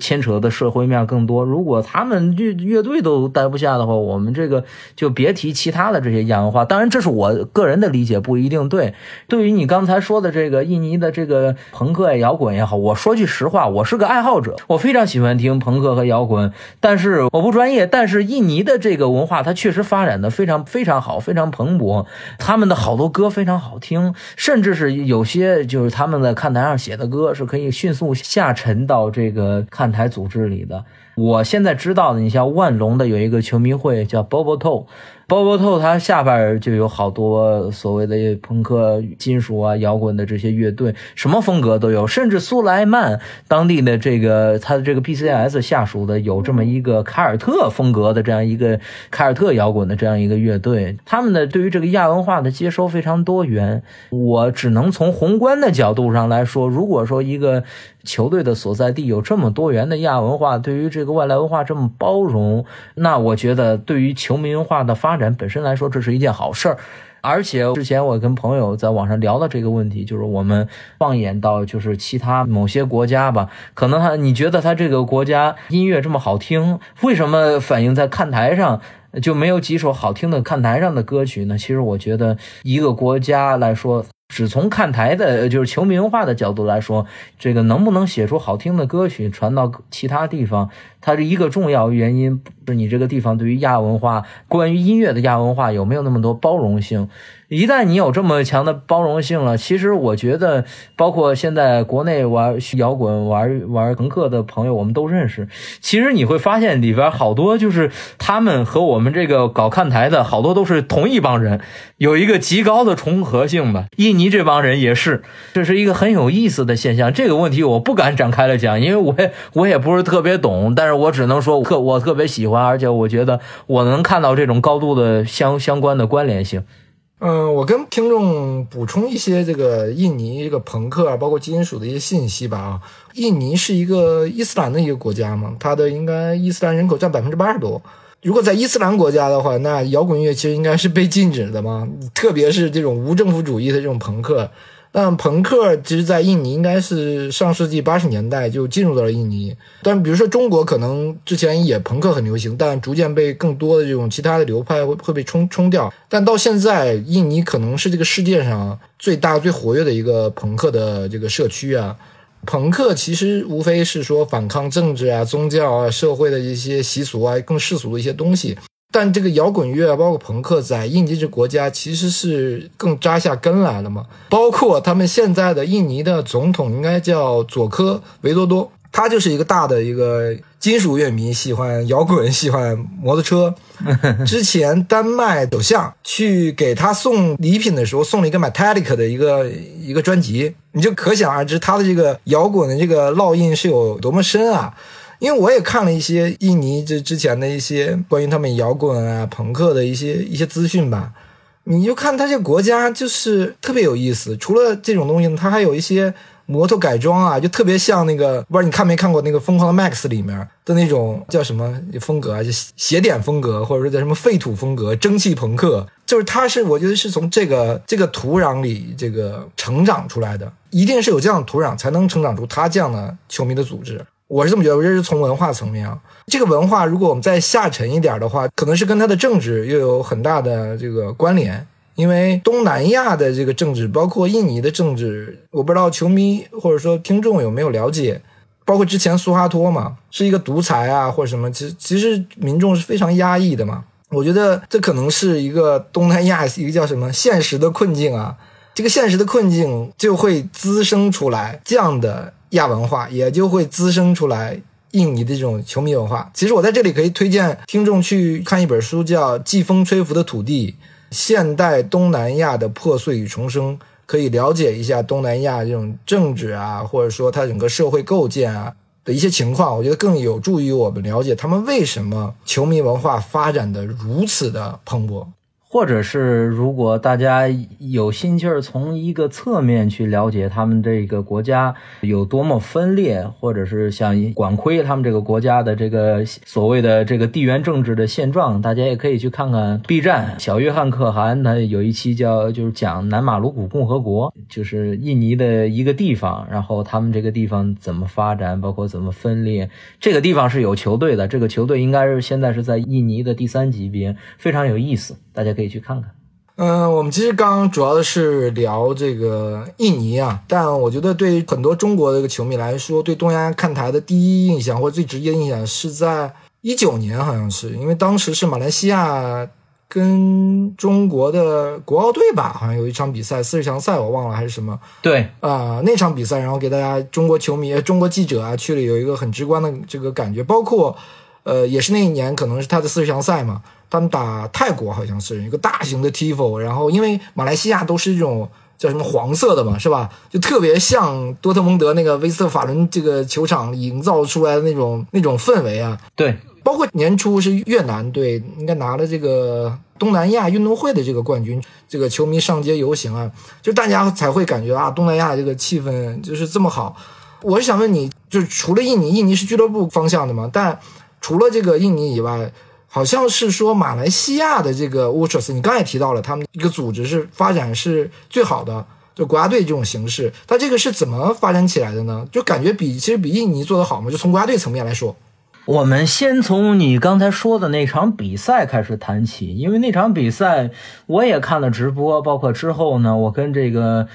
牵扯的社会面更多。如果他们乐队都待不下的话，我们这个就别提其他的这些亚文化。当然这是我个人的理解，不一定对。对于你刚才说的这个印尼的这个朋克摇滚也好，我说句实话，我是个爱好者，我非常喜欢听朋克和摇滚，但是我不专业。但是印尼的这个文化它确实发展的非常非常好，非常蓬勃，他们的好多歌非常好听，甚至是有些就是他们在看台上写的歌是可以迅速下沉到这个看台组织里的。我现在知道的，你像万隆的有一个球迷会叫 Bobo Toe，Bobo Toe 它下边就有好多所谓的朋克金属啊、摇滚的这些乐队，什么风格都有，甚至苏莱曼当地的这个他的这个 PCS 下属的有这么一个卡尔特风格的这样一个卡尔特摇滚的这样一个乐队，他们的对于这个亚文化的接收非常多元。我只能从宏观的角度上来说，如果说一个球队的所在地有这么多元的亚文化，对于这个外来文化这么包容，那我觉得对于球迷文化的发展本身来说，这是一件好事儿。而且之前我跟朋友在网上聊到这个问题，就是我们放眼到就是其他某些国家吧，可能你觉得他这个国家音乐这么好听，为什么反映在看台上就没有几首好听的看台上的歌曲呢？其实我觉得一个国家来说，只从看台的就是球迷文化的角度来说，这个能不能写出好听的歌曲传到其他地方，它是一个重要原因，是你这个地方对于亚文化关于音乐的亚文化有没有那么多包容性。一旦你有这么强的包容性了，其实我觉得包括现在国内玩摇滚玩朋克的朋友我们都认识，其实你会发现里边好多就是他们和我们这个搞看台的好多都是同一帮人，有一个极高的重合性吧。印尼这帮人也是，这是一个很有意思的现象。这个问题我不敢展开了讲，因为我也不是特别懂，但是我只能说我特别喜欢，而且我觉得我能看到这种高度的相关的关联性。我跟听众补充一些这个印尼这个朋克啊，包括金属的一些信息吧啊。印尼是一个伊斯兰的一个国家嘛，它的应该伊斯兰人口占 80% 多。如果在伊斯兰国家的话，那摇滚乐其实应该是被禁止的嘛，特别是这种无政府主义的这种朋克。但朋克其实在印尼应该是上世纪80年代就进入到了印尼，但比如说中国可能之前也朋克很流行，但逐渐被更多的这种其他的流派会被冲掉，但到现在印尼可能是这个世界上最大最活跃的一个朋克的这个社区啊。朋克其实无非是说反抗政治啊、宗教啊、社会的一些习俗啊、更世俗的一些东西，但这个摇滚乐包括朋克在印尼这国家其实是更扎下根来了嘛。包括他们现在的印尼的总统应该叫佐科维多多，他就是一个大的一个金属乐迷，喜欢摇滚，喜欢摩托车。之前丹麦首相去给他送礼品的时候，送了一个 Metallica 的一个专辑，你就可想而知他的这个摇滚的这个烙印是有多么深啊。因为我也看了一些印尼这之前的一些关于他们摇滚啊、朋克的一些资讯吧，你就看他这国家就是特别有意思，除了这种东西，他还有一些摩托改装啊，就特别像那个，不知道你看没看过那个《疯狂的 Max》里面的那种叫什么风格啊，就邪典风格，或者说叫什么废土风格、蒸汽朋克，就是他是我觉得是从这个土壤里这个成长出来的，一定是有这样的土壤才能成长出他这样的球迷的组织。我是这么觉得，这是从文化层面啊。这个文化如果我们再下沉一点的话，可能是跟它的政治又有很大的这个关联。因为东南亚的这个政治，包括印尼的政治，我不知道球迷或者说听众有没有了解，包括之前苏哈托嘛，是一个独裁啊或者什么，其实民众是非常压抑的嘛。我觉得这可能是一个东南亚一个叫什么现实的困境啊，这个现实的困境就会滋生出来这样的亚文化，也就会滋生出来印尼的这种球迷文化。其实我在这里可以推荐听众去看一本书，叫《季风吹拂的土地：现代东南亚的破碎与重生》，可以了解一下东南亚这种政治啊，或者说它整个社会构建啊的一些情况，我觉得更有助于我们了解他们为什么球迷文化发展的如此的蓬勃。或者是如果大家有心气儿，从一个侧面去了解他们这个国家有多么分裂，或者是想管窥他们这个国家的这个所谓的这个地缘政治的现状，大家也可以去看看 B 站小约翰可汗，他有一期就是讲南马鲁古共和国，就是印尼的一个地方，然后他们这个地方怎么发展，包括怎么分裂。这个地方是有球队的，这个球队应该是现在是在印尼的第3级别，非常有意思，大家可以去看看。我们其实刚刚主要的是聊这个印尼啊，但我觉得对很多中国的这个球迷来说，对东亚看台的第一印象或最直接的印象是在19年，好像是因为当时是马来西亚跟中国的国奥队吧，好像有一场比赛，40强赛我忘了还是什么。对啊、那场比赛，然后给大家中国球迷、中国记者啊去了有一个很直观的这个感觉，包括也是那一年可能是他的40强赛嘛，他们打泰国好像是一个大型的 Tifo， 然后因为马来西亚都是这种叫什么黄色的嘛，是吧？就特别像多特蒙德那个威斯特法伦这个球场营造出来的那种氛围啊。对。包括年初是越南队应该拿了这个东南亚运动会的这个冠军，这个球迷上街游行啊，就大家才会感觉啊，东南亚这个气氛就是这么好。我是想问你，就除了印尼，印尼是俱乐部方向的嘛，但除了这个印尼以外，好像是说马来西亚的这个 Ultras， 你刚才也提到了他们一个组织是发展是最好的，就国家队这种形式，它这个是怎么发展起来的呢？就感觉其实比印尼做得好嘛，就从国家队层面来说。我们先从你刚才说的那场比赛开始谈起，因为那场比赛我也看了直播，包括之后呢，我跟这个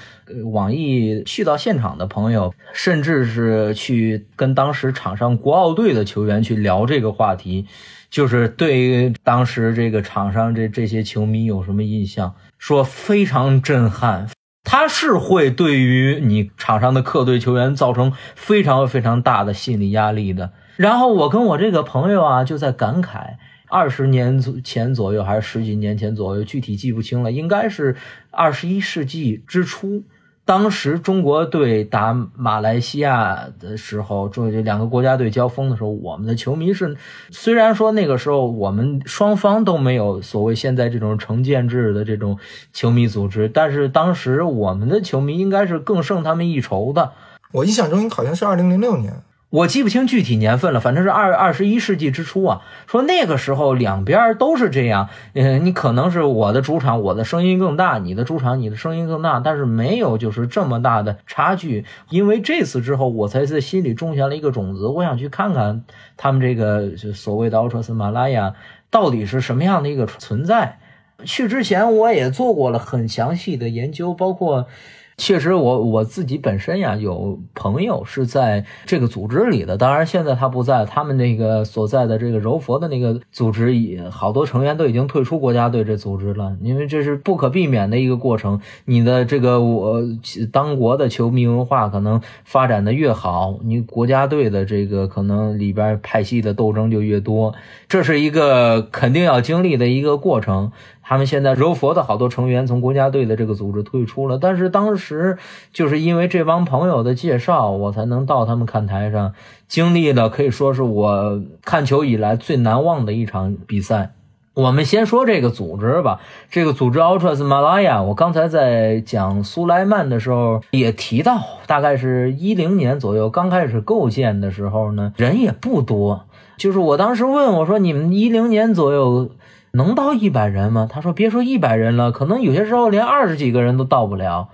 网易去到现场的朋友，甚至是去跟当时场上国奥队的球员去聊这个话题，就是对于当时这个场上这些球迷有什么印象，说非常震撼。他是会对于你场上的客队球员造成非常非常大的心理压力的。然后我跟我这个朋友啊就在感慨，20年前左右还是10几年前左右，具体记不清了，应该是21世纪之初，当时中国队打马来西亚的时候，两个国家队交锋的时候，我们的球迷是，虽然说那个时候我们双方都没有所谓现在这种成建制的这种球迷组织，但是当时我们的球迷应该是更胜他们一筹的。我印象中好像是2006年，我记不清具体年份了，反正是21世纪之初啊。说那个时候两边都是这样，你可能是我的主场我的声音更大，你的主场你的声音更大，但是没有就是这么大的差距。因为这次之后我才在心里种下了一个种子，我想去看看他们这个所谓的 Ultras Malaya 到底是什么样的一个存在。去之前我也做过了很详细的研究，包括确实我自己本身呀有朋友是在这个组织里的，当然现在他不在，他们那个所在的这个柔佛的那个组织也好多成员都已经退出国家队这组织了，因为这是不可避免的一个过程。你的这个当国的球迷文化可能发展的越好，你国家队的这个可能里边派系的斗争就越多，这是一个肯定要经历的一个过程。他们现在柔佛的好多成员从国家队的这个组织退出了，但是当时就是因为这帮朋友的介绍，我才能到他们看台上，经历了可以说是我看球以来最难忘的一场比赛。我们先说这个组织吧，这个组织 Ultras Malaya， 我刚才在讲苏莱曼的时候也提到，大概是10年左右刚开始构建的时候呢，人也不多，就是我当时问我说你们10年左右能到100人吗？他说别说100人了，可能有些时候连20几个人都到不了。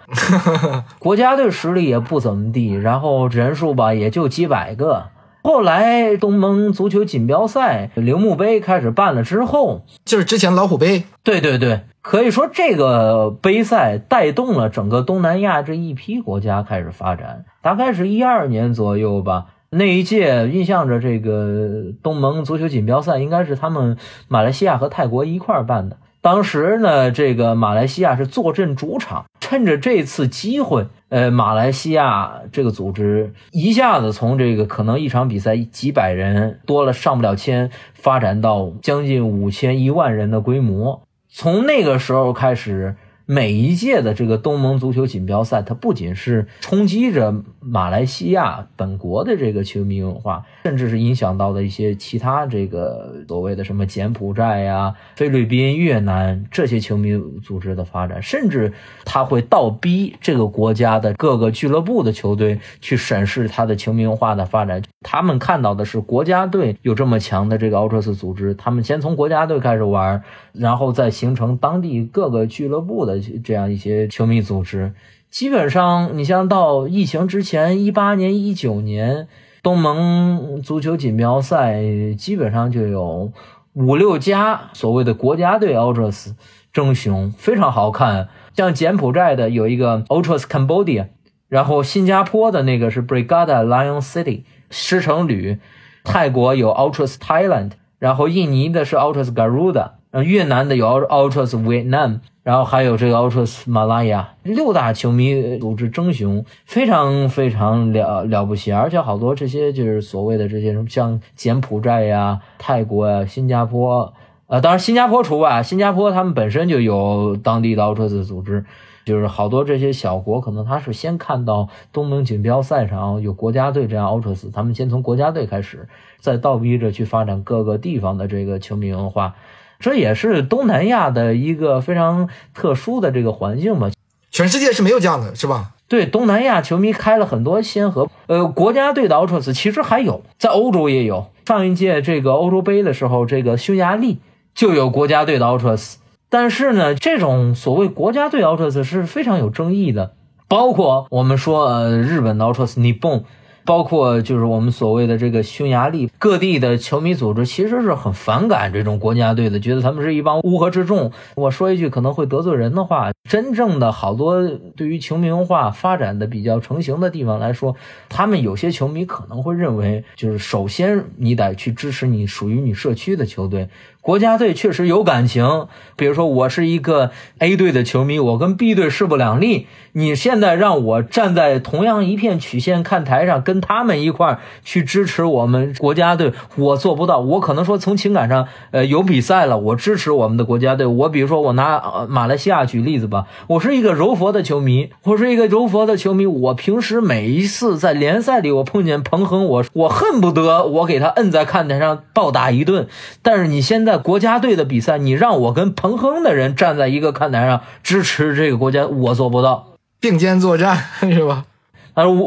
国家队实力也不怎么地，然后人数吧也就几百个。后来东盟足球锦标赛铃木杯开始办了之后，就是之前老虎杯。对对对，可以说这个杯赛带动了整个东南亚这一批国家开始发展，大概是12年左右吧。那一届印象着这个东盟足球锦标赛应该是他们马来西亚和泰国一块儿办的，当时呢这个马来西亚是坐镇主场，趁着这次机会马来西亚这个组织一下子从这个可能一场比赛几百人多了上不了1000，发展到将近5000、10000人的规模。从那个时候开始，每一届的这个东盟足球锦标赛，它不仅是冲击着马来西亚本国的这个球迷文化，甚至是影响到的一些其他这个所谓的什么柬埔寨呀、菲律宾、越南这些球迷组织的发展，甚至它会倒逼这个国家的各个俱乐部的球队去审视它的球迷文化的发展。他们看到的是国家队有这么强的这个 Ultras 组织，他们先从国家队开始玩，然后再形成当地各个俱乐部的这样一些球迷组织。基本上你像到疫情之前18年、19年东盟足球锦标赛基本上就有5-6家所谓的国家队 Ultras 争雄，非常好看。像柬埔寨的有一个 Ultras Cambodia， 然后新加坡的那个是 Brigada Lion City 狮城旅，泰国有 Ultras Thailand， 然后印尼的是 Ultras Garuda，越南的有 Ultras Vietnam， 然后还有这个 Ultras Malaya， 六大球迷组织争雄，非常非常了不起，而且好多这些就是所谓的这些什么像柬埔寨呀、泰国呀、新加坡，当然新加坡除外，新加坡他们本身就有当地的 Ultras 组织。就是好多这些小国可能他是先看到东盟锦标赛上有国家队这样 Ultras， 他们先从国家队开始，再倒逼着去发展各个地方的这个球迷文化，这也是东南亚的一个非常特殊的这个环境嘛。全世界是没有这样的，是吧？对，东南亚球迷开了很多先河。国家队的 Ultras 其实还有在欧洲也有，上一届这个欧洲杯的时候，这个匈牙利就有国家队的 Ultras。但是呢，这种所谓国家队 Ultras 是非常有争议的，包括我们说日本的 Ultras 尼蹦，包括就是我们所谓的这个匈牙利，各地的球迷组织其实是很反感这种国家队的，觉得他们是一帮乌合之众。我说一句可能会得罪人的话，真正的好多对于球迷文化发展的比较成型的地方来说，他们有些球迷可能会认为，就是首先你得去支持你属于你社区的球队。国家队确实有感情，比如说我是一个 A 队的球迷，我跟 B 队势不两立，你现在让我站在同样一片曲线看台上跟他们一块儿去支持我们国家队，我做不到。我可能说从情感上有比赛了我支持我们的国家队，我比如说我拿马来西亚举例子吧，我是一个柔佛的球迷，我平时每一次在联赛里我碰见彭亨，我恨不得我给他摁在看台上暴打一顿，但是你现在国家队的比赛，你让我跟彭亨的人站在一个看台上支持这个国家，我做不到。并肩作战是吧？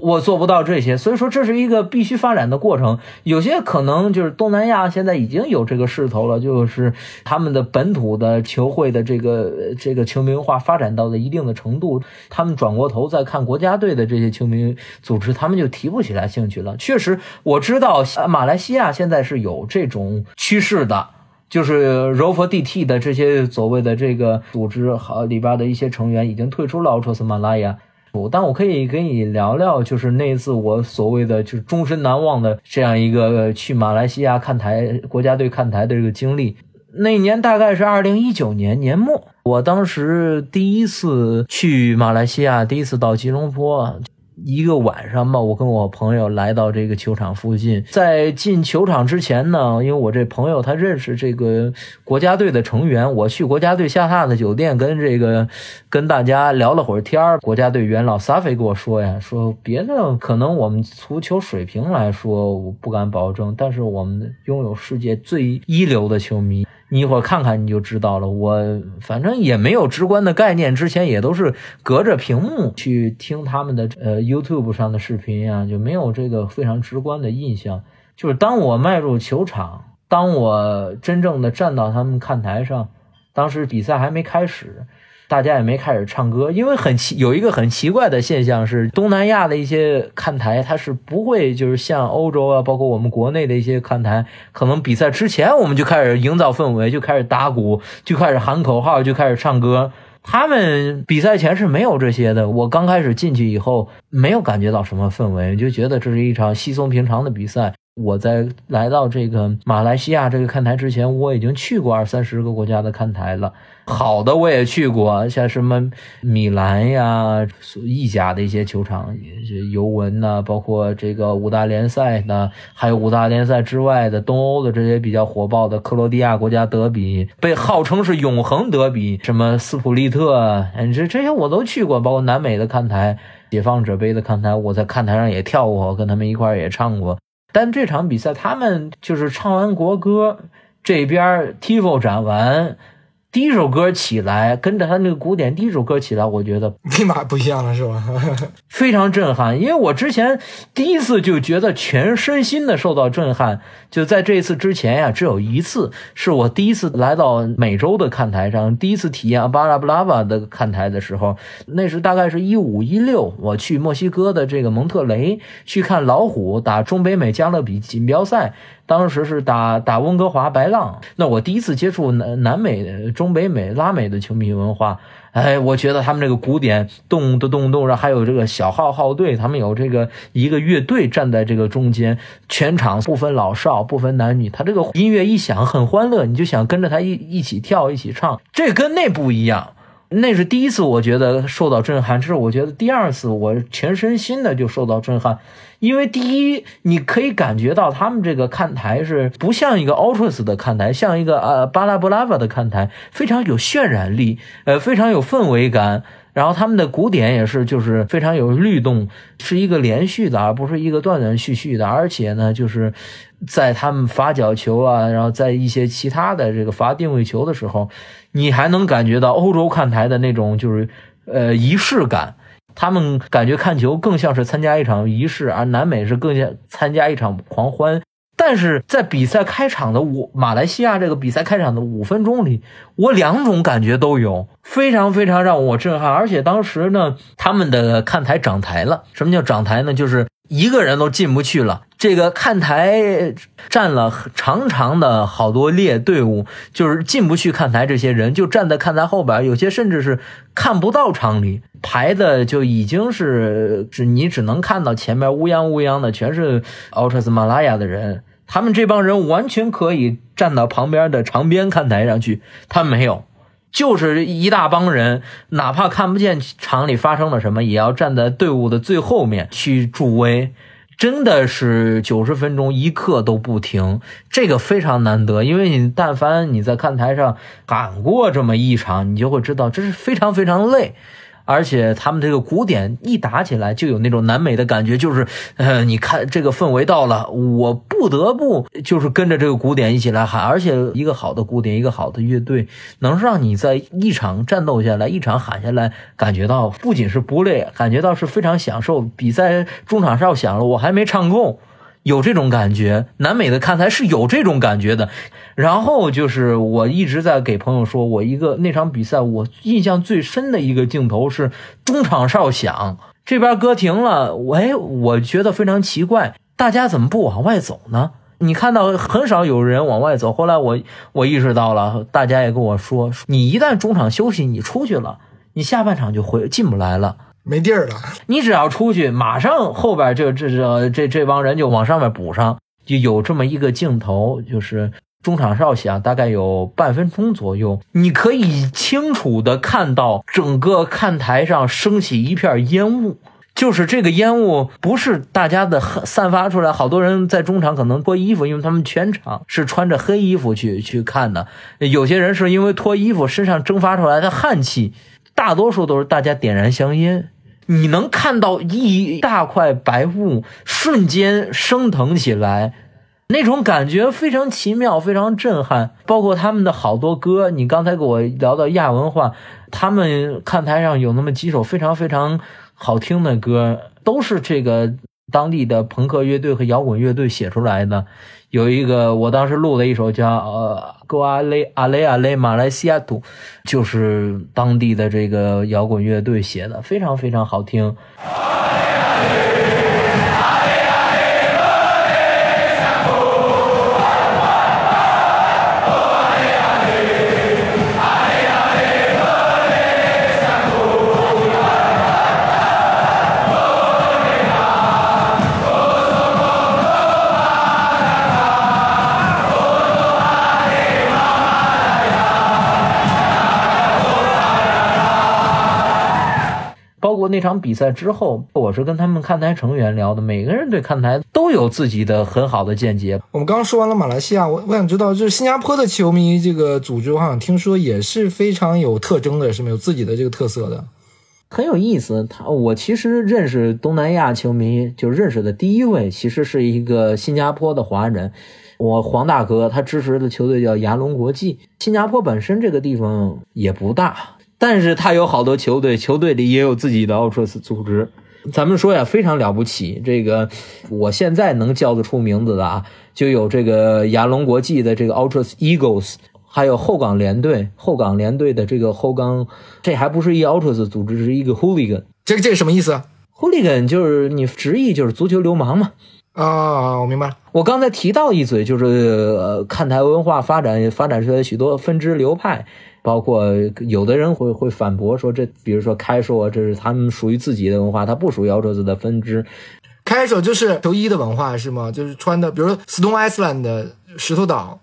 我做不到这些，所以说这是一个必须发展的过程。有些可能就是东南亚现在已经有这个势头了，就是他们的本土的球会的这个球迷文化发展到了一定的程度，他们转过头再看国家队的这些球迷组织，他们就提不起来兴趣了。确实，我知道马来西亚现在是有这种趋势的。就是柔佛 DT 的这些所谓的这个组织里边的一些成员已经退出了 Ultras Malaya， 但我可以跟你聊聊，就是那一次我所谓的就是终身难忘的这样一个去马来西亚看台国家队看台的这个经历。那年大概是2019年年末，我当时第一次去马来西亚，第一次到吉隆坡。一个晚上吧，我跟我朋友来到这个球场附近，在进球场之前呢，因为我这朋友他认识这个国家队的成员，我去国家队下榻的酒店跟大家聊了会儿天。国家队元老萨菲跟我说呀，说别的可能我们足球水平来说我不敢保证，但是我们拥有世界最一流的球迷，你一会儿看看你就知道了。我反正也没有直观的概念，之前也都是隔着屏幕去听他们的YouTube 上的视频啊，就没有这个非常直观的印象。就是当我迈入球场，当我真正的站到他们看台上，当时比赛还没开始，大家也没开始唱歌，因为有一个很奇怪的现象是，东南亚的一些看台它是不会就是像欧洲啊，包括我们国内的一些看台，可能比赛之前我们就开始营造氛围，就开始打鼓，就开始喊口号，就开始唱歌。他们比赛前是没有这些的，我刚开始进去以后没有感觉到什么氛围，就觉得这是一场稀松平常的比赛。我在来到这个马来西亚这个看台之前，我已经去过20-30个国家的看台了，好的我也去过，像什么米兰呀、意甲的一些球场，尤文呐、包括这个五大联赛的，还有五大联赛之外的东欧的这些比较火爆的克罗地亚国家德比，被号称是永恒德比，什么斯普利特，这些我都去过，包括南美的看台、解放者杯的看台，我在看台上也跳过，跟他们一块也唱过。但这场比赛他们就是唱完国歌，这边 Tifo 展完第一首歌起来，跟着他那个古典第一首歌起来，我觉得立马不一样了，是吧？非常震撼，因为我之前第一次就觉得全身心的受到震撼。就在这一次之前呀，只有一次是我第一次来到美洲的看台上，第一次体验Barra Bravas的看台的时候，那是大概是15、16，我去墨西哥的这个蒙特雷去看老虎打中北美加勒比锦标赛。当时是打温哥华白浪。那我第一次接触南美、中北美、拉美的球迷文化，哎，我觉得他们这个古典动，然后还有这个小号队，他们有这个一个乐队站在这个中间，全场不分老少，不分男女，他这个音乐一响很欢乐，你就想跟着他一起跳，一起唱，这跟那不一样。那是第一次我觉得受到震撼，这是我觉得第二次我全身心的就受到震撼。因为第一，你可以感觉到他们这个看台是不像一个 Ultras 的看台，像一个Barra Bravas 的看台，非常有渲染力，非常有氛围感。然后他们的鼓点也是就是非常有律动，是一个连续的，而不是一个断断续续的。而且呢，就是在他们罚角球啊，然后在一些其他的这个罚定位球的时候，你还能感觉到欧洲看台的那种就是仪式感。他们感觉看球更像是参加一场仪式，而南美是更像参加一场狂欢。但是在比赛开场的马来西亚这个比赛开场的5分钟里，我两种感觉都有，非常非常让我震撼。而且当时呢，他们的看台涨台了。什么叫涨台呢？就是一个人都进不去了，这个看台站了长长的好多列队伍，就是进不去看台，这些人就站在看台后边，有些甚至是看不到场里排的，就已经是你只能看到前面乌泱乌泱的全是 Ultras Malaya 的人。他们这帮人完全可以站到旁边的长边看台上去，他们没有，就是一大帮人，哪怕看不见场里发生了什么，也要站在队伍的最后面去助威。真的是90分钟一刻都不停，这个非常难得。因为你但凡你在看台上赶过这么一场，你就会知道这是非常非常累。而且他们这个鼓点一打起来就有那种南美的感觉，就是你看这个氛围到了，我不得不就是跟着这个鼓点一起来喊。而且一个好的鼓点，一个好的乐队，能让你在一场战斗下来，一场喊下来，感觉到不仅是不累，感觉到是非常享受。比赛中场哨响了，我还没唱够，有这种感觉。南美的看台是有这种感觉的。然后就是我一直在给朋友说，我那场比赛我印象最深的一个镜头是中场哨响，这边歌停了，我觉得非常奇怪，大家怎么不往外走呢？你看到很少有人往外走。后来我意识到了，大家也跟我说，你一旦中场休息，你出去了，你下半场就进不来了，没地儿了。你只要出去，马上后边这帮人就往上面补上。就有这么一个镜头，就是中场哨响大概有半分钟左右，你可以清楚的看到整个看台上升起一片烟雾。就是这个烟雾不是大家的散发出来，好多人在中场可能脱衣服，因为他们全场是穿着黑衣服去看的。有些人是因为脱衣服身上蒸发出来的汗气，大多数都是大家点燃香烟。你能看到一大块白雾瞬间升腾起来，那种感觉非常奇妙，非常震撼。包括他们的好多歌，你刚才给我聊到亚文化，他们看台上有那么几首非常非常好听的歌，都是这个当地的朋克乐队和摇滚乐队写出来的。有一个我当时录的一首叫Go Ale Ale Malaysia Tu， 就是当地的这个摇滚乐队写的，非常非常好听。那场比赛之后，我是跟他们看台成员聊的，每个人对看台都有自己的很好的见解。我们刚刚说完了马来西亚，我想知道就是新加坡的球迷这个组织，我好像听说也是非常有特征的，是没有自己的这个特色的，很有意思。我其实认识东南亚球迷，就认识的第一位其实是一个新加坡的华人，我黄大哥，他支持的球队叫牙龙国际。新加坡本身这个地方也不大，但是他有好多球队，球队里也有自己的 Ultras 组织。咱们说呀，非常了不起，这个我现在能叫得出名字的啊，就有这个亚龙国际的这个 Ultras Eagles， 还有后港联队的这个后港，这还不是一 Ultras 组织，是一个 Hooligan。这是什么意思啊？Hooligan 就是你直译就是足球流氓嘛。啊，我明白了。我刚才提到一嘴，就是看台文化发展出来许多分支流派，包括有的人会反驳说这，比如说开手啊，这是他们属于自己的文化，它不属于澳洲的分支。开手就是球衣的文化是吗？就是穿的，比如说 Stone Island 的石头岛。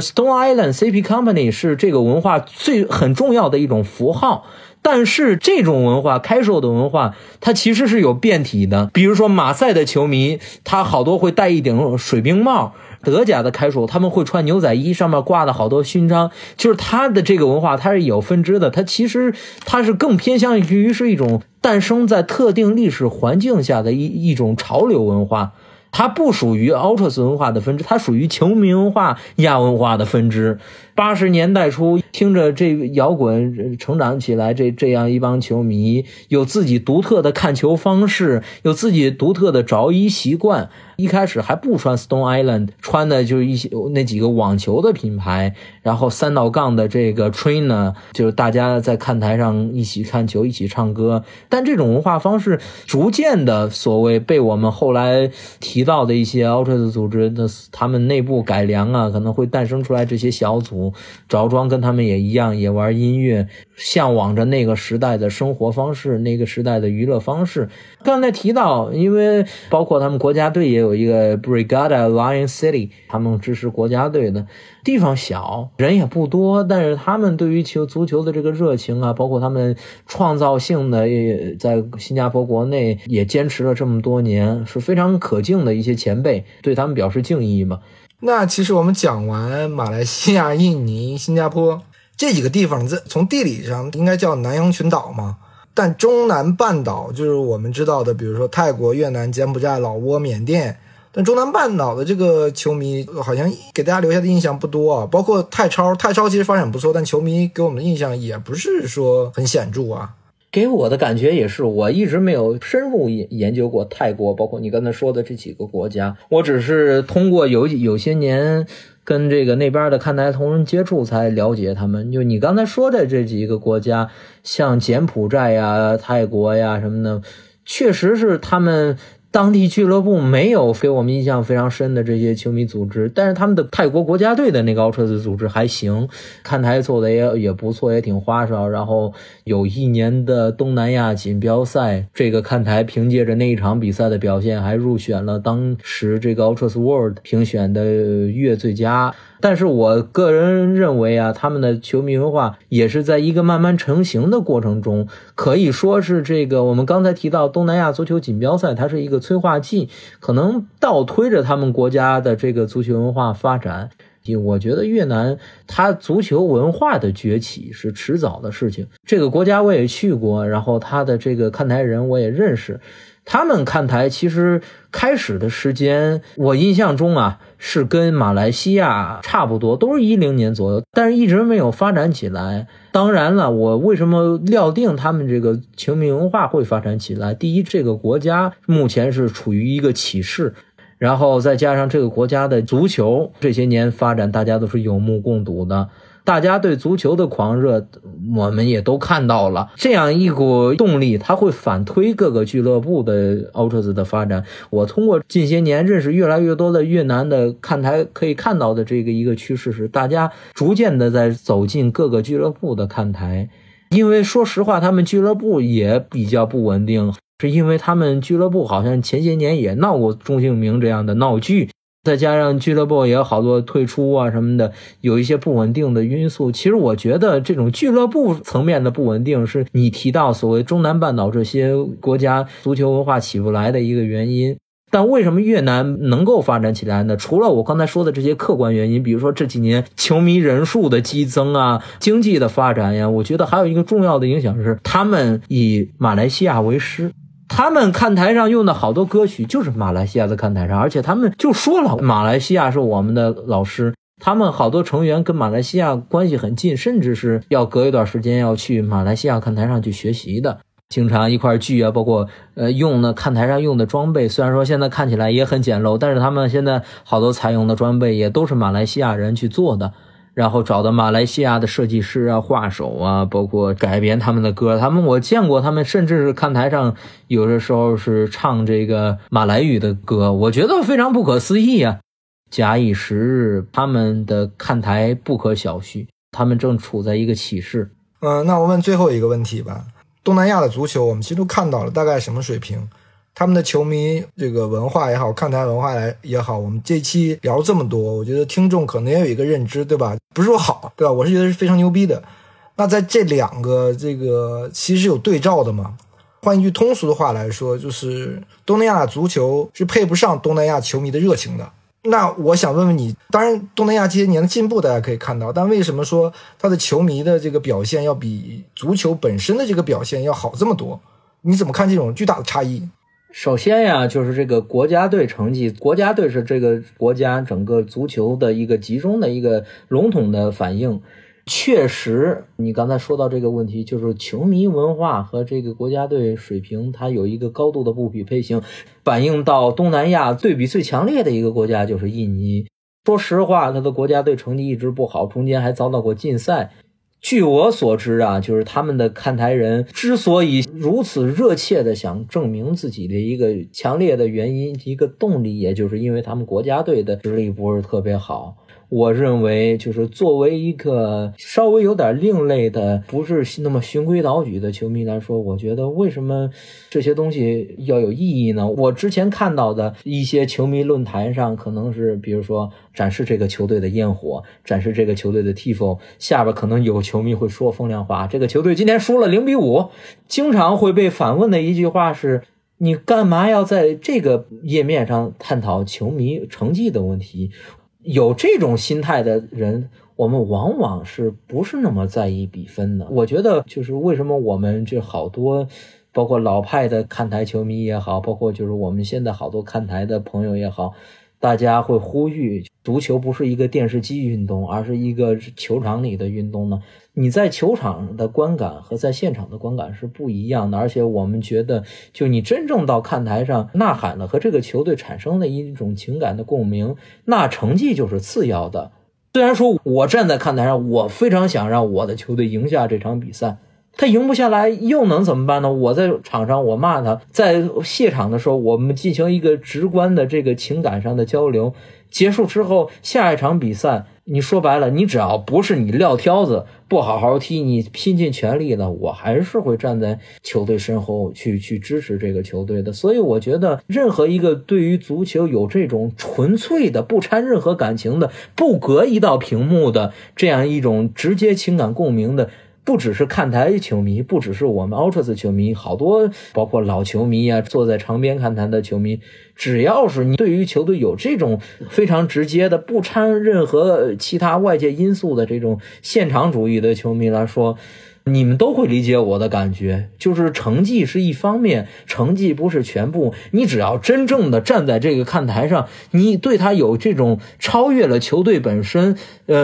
Stone Island CP Company 是这个文化很重要的一种符号。但是这种文化，casual的文化，它其实是有变体的。比如说马赛的球迷，他好多会戴一顶水兵帽；德甲的casual，他们会穿牛仔衣，上面挂的好多勋章。就是他的这个文化，它是有分支的。它其实它是更偏向于是一种诞生在特定历史环境下的一种潮流文化。它不属于 Ultras 文化的分支，它属于球迷文化、亚文化的分支。80年代初听着这摇滚成长起来，这样一帮球迷有自己独特的看球方式，有自己独特的着衣习惯。一开始还不穿 Stone Island， 穿的就是一些那几个网球的品牌，然后三道杠的这个 trainer， 就是大家在看台上一起看球一起唱歌。但这种文化方式逐渐的所谓被我们后来提到的一些 Ultras 组织的他们内部改良啊，可能会诞生出来这些小组着装跟他们也一样，也玩音乐，向往着那个时代的生活方式，那个时代的娱乐方式。刚才提到，因为包括他们国家队也有一个 Brigada Lion City， 他们支持国家队的地方小，人也不多，但是他们对于足球的这个热情啊，包括他们创造性的也在新加坡国内也坚持了这么多年，是非常可敬的一些前辈，对他们表示敬意嘛。那其实我们讲完马来西亚、印尼、新加坡这几个地方，从地理上应该叫南洋群岛嘛，但中南半岛就是我们知道的，比如说泰国、越南、柬埔寨、老挝、缅甸。但中南半岛的这个球迷好像给大家留下的印象不多啊，包括泰超其实发展不错，但球迷给我们的印象也不是说很显著啊。给我的感觉也是，我一直没有深入研究过泰国，包括你刚才说的这几个国家，我只是通过有些年跟这个那边的看台同仁接触才了解他们。就你刚才说的这几个国家，像柬埔寨呀、泰国呀什么的，确实是他们当地俱乐部没有给我们印象非常深的这些球迷组织，但是他们的泰国国家队的那个Ultras组织还行，看台做的也不错，也挺花哨。然后有一年的东南亚锦标赛，这个看台凭借着那一场比赛的表现，还入选了当时这个Ultras World 评选的月最佳。但是我个人认为啊，他们的球迷文化也是在一个慢慢成型的过程中，可以说是这个我们刚才提到东南亚足球锦标赛，它是一个催化剂，可能倒推着他们国家的这个足球文化发展。我觉得越南它足球文化的崛起是迟早的事情，这个国家我也去过，然后它的这个看台人我也认识。他们看台其实开始的时间，我印象中啊是跟马来西亚差不多，都是10年左右，但是一直没有发展起来。当然了，我为什么料定他们这个球迷文化会发展起来，第一，这个国家目前是处于一个起势，然后再加上这个国家的足球这些年发展大家都是有目共睹的，大家对足球的狂热我们也都看到了，这样一股动力它会反推各个俱乐部的 Ultras 的发展。我通过近些年认识越来越多的越南的看台，可以看到的这个一个趋势是大家逐渐的在走进各个俱乐部的看台。因为说实话他们俱乐部也比较不稳定，是因为他们俱乐部好像前些年也闹过钟兴民这样的闹剧，再加上俱乐部也有好多退出啊什么的，有一些不稳定的因素。其实我觉得这种俱乐部层面的不稳定是你提到所谓中南半岛这些国家足球文化起不来的一个原因。但为什么越南能够发展起来呢？除了我刚才说的这些客观原因，比如说这几年球迷人数的激增啊，经济的发展呀，我觉得还有一个重要的影响是他们以马来西亚为师。他们看台上用的好多歌曲就是马来西亚的看台上，而且他们就说了马来西亚是我们的老师，他们好多成员跟马来西亚关系很近，甚至是要隔一段时间要去马来西亚看台上去学习的，经常一块聚啊，包括用的看台上用的装备，虽然说现在看起来也很简陋，但是他们现在好多采用的装备也都是马来西亚人去做的。然后找到马来西亚的设计师啊、画手啊，包括改编他们的歌。他们我见过，他们甚至是看台上有的时候是唱这个马来语的歌，我觉得非常不可思议啊！假以时日，他们的看台不可小觑，他们正处在一个起势。那我问最后一个问题吧。东南亚的足球我们其实都看到了大概什么水平，他们的球迷这个文化也好，看台文化也好，我们这期聊这么多，我觉得听众可能也有一个认知，对吧？不是说好，对吧？我是觉得是非常牛逼的。那在这两个这个其实有对照的嘛。换一句通俗的话来说，就是东南亚足球是配不上东南亚球迷的热情的。那我想问问你，当然东南亚这些年的进步大家可以看到，但为什么说他的球迷的这个表现要比足球本身的这个表现要好这么多？你怎么看这种巨大的差异？首先呀，就是这个国家队成绩，国家队是这个国家整个足球的一个集中的一个笼统的反应。确实你刚才说到这个问题，就是球迷文化和这个国家队水平它有一个高度的不匹配性，反映到东南亚对比最强烈的一个国家就是印尼。说实话，它的国家队成绩一直不好，中间还遭到过禁赛。据我所知啊，就是他们的看台人之所以如此热切的想证明自己的一个强烈的原因，一个动力，也就是因为他们国家队的实力不是特别好。我认为就是作为一个稍微有点另类的，不是那么循规蹈矩的球迷来说，我觉得为什么这些东西要有意义呢？我之前看到的一些球迷论坛上可能是比如说展示这个球队的焰火，展示这个球队的 Tifo， 下边可能有球迷会说风凉话，这个球队今天输了0-5，经常会被反问的一句话是，你干嘛要在这个页面上探讨球迷成绩的问题？有这种心态的人，我们往往是不是那么在意比分的。我觉得就是为什么我们这好多包括老派的看台球迷也好，包括就是我们现在好多看台的朋友也好，大家会呼吁足球不是一个电视机运动，而是一个球场里的运动呢？你在球场的观感和在现场的观感是不一样的，而且我们觉得就你真正到看台上呐喊了，和这个球队产生的一种情感的共鸣，那成绩就是次要的。虽然说我站在看台上，我非常想让我的球队赢下这场比赛，他赢不下来又能怎么办呢？我在场上我骂他，在谢场的时候我们进行一个直观的这个情感上的交流，结束之后下一场比赛，你说白了，你只要不是你撂挑子不好好踢，你拼尽全力了，我还是会站在球队身后去支持这个球队的。所以我觉得任何一个对于足球有这种纯粹的不掺任何感情的，不隔一道屏幕的这样一种直接情感共鸣的，不只是看台球迷，不只是我们 Ultras 球迷，好多包括老球迷啊，坐在场边看台的球迷，只要是你对于球队有这种非常直接的不掺任何其他外界因素的这种现场主义的球迷来说，你们都会理解我的感觉，就是成绩是一方面，成绩不是全部，你只要真正的站在这个看台上，你对他有这种超越了球队本身，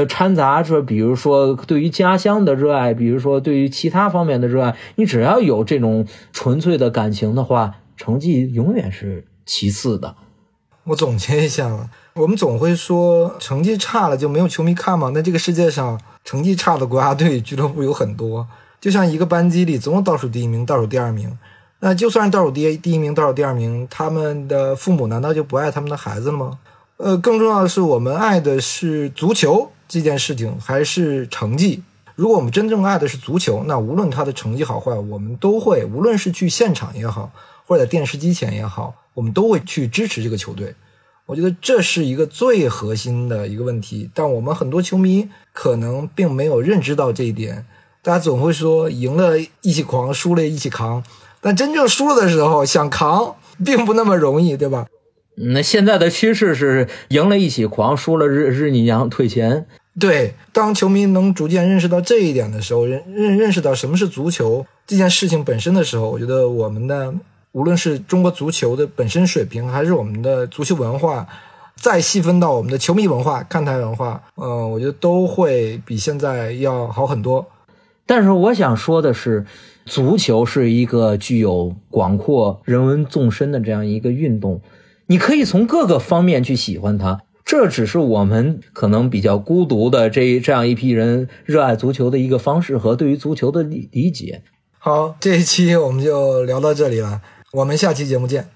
掺杂着比如说对于家乡的热爱，比如说对于其他方面的热爱，你只要有这种纯粹的感情的话，成绩永远是其次的。我总结一下吧，我们总会说成绩差了就没有球迷看嘛，那这个世界上成绩差的国家队俱乐部有很多，就像一个班级里总有倒数第一名、倒数第二名，那就算是倒数第一名、倒数第二名，他们的父母难道就不爱他们的孩子了吗？更重要的是，我们爱的是足球这件事情还是成绩？如果我们真正爱的是足球，那无论他的成绩好坏，我们都会，无论是去现场也好，或者在电视机前也好，我们都会去支持这个球队。我觉得这是一个最核心的一个问题，但我们很多球迷可能并没有认知到这一点。大家总会说赢了一起狂，输了一起扛，但真正输了的时候想扛并不那么容易，对吧？那现在的趋势是赢了一起狂，输了日你娘退钱。对，当球迷能逐渐认识到这一点的时候，认识到什么是足球这件事情本身的时候，我觉得我们的无论是中国足球的本身水平，还是我们的足球文化，再细分到我们的球迷文化、看台文化，我觉得都会比现在要好很多。但是我想说的是，足球是一个具有广阔人文纵深的这样一个运动，你可以从各个方面去喜欢它。这只是我们可能比较孤独的这样一批人热爱足球的一个方式和对于足球的理解。好，这一期我们就聊到这里了，我们下期节目见。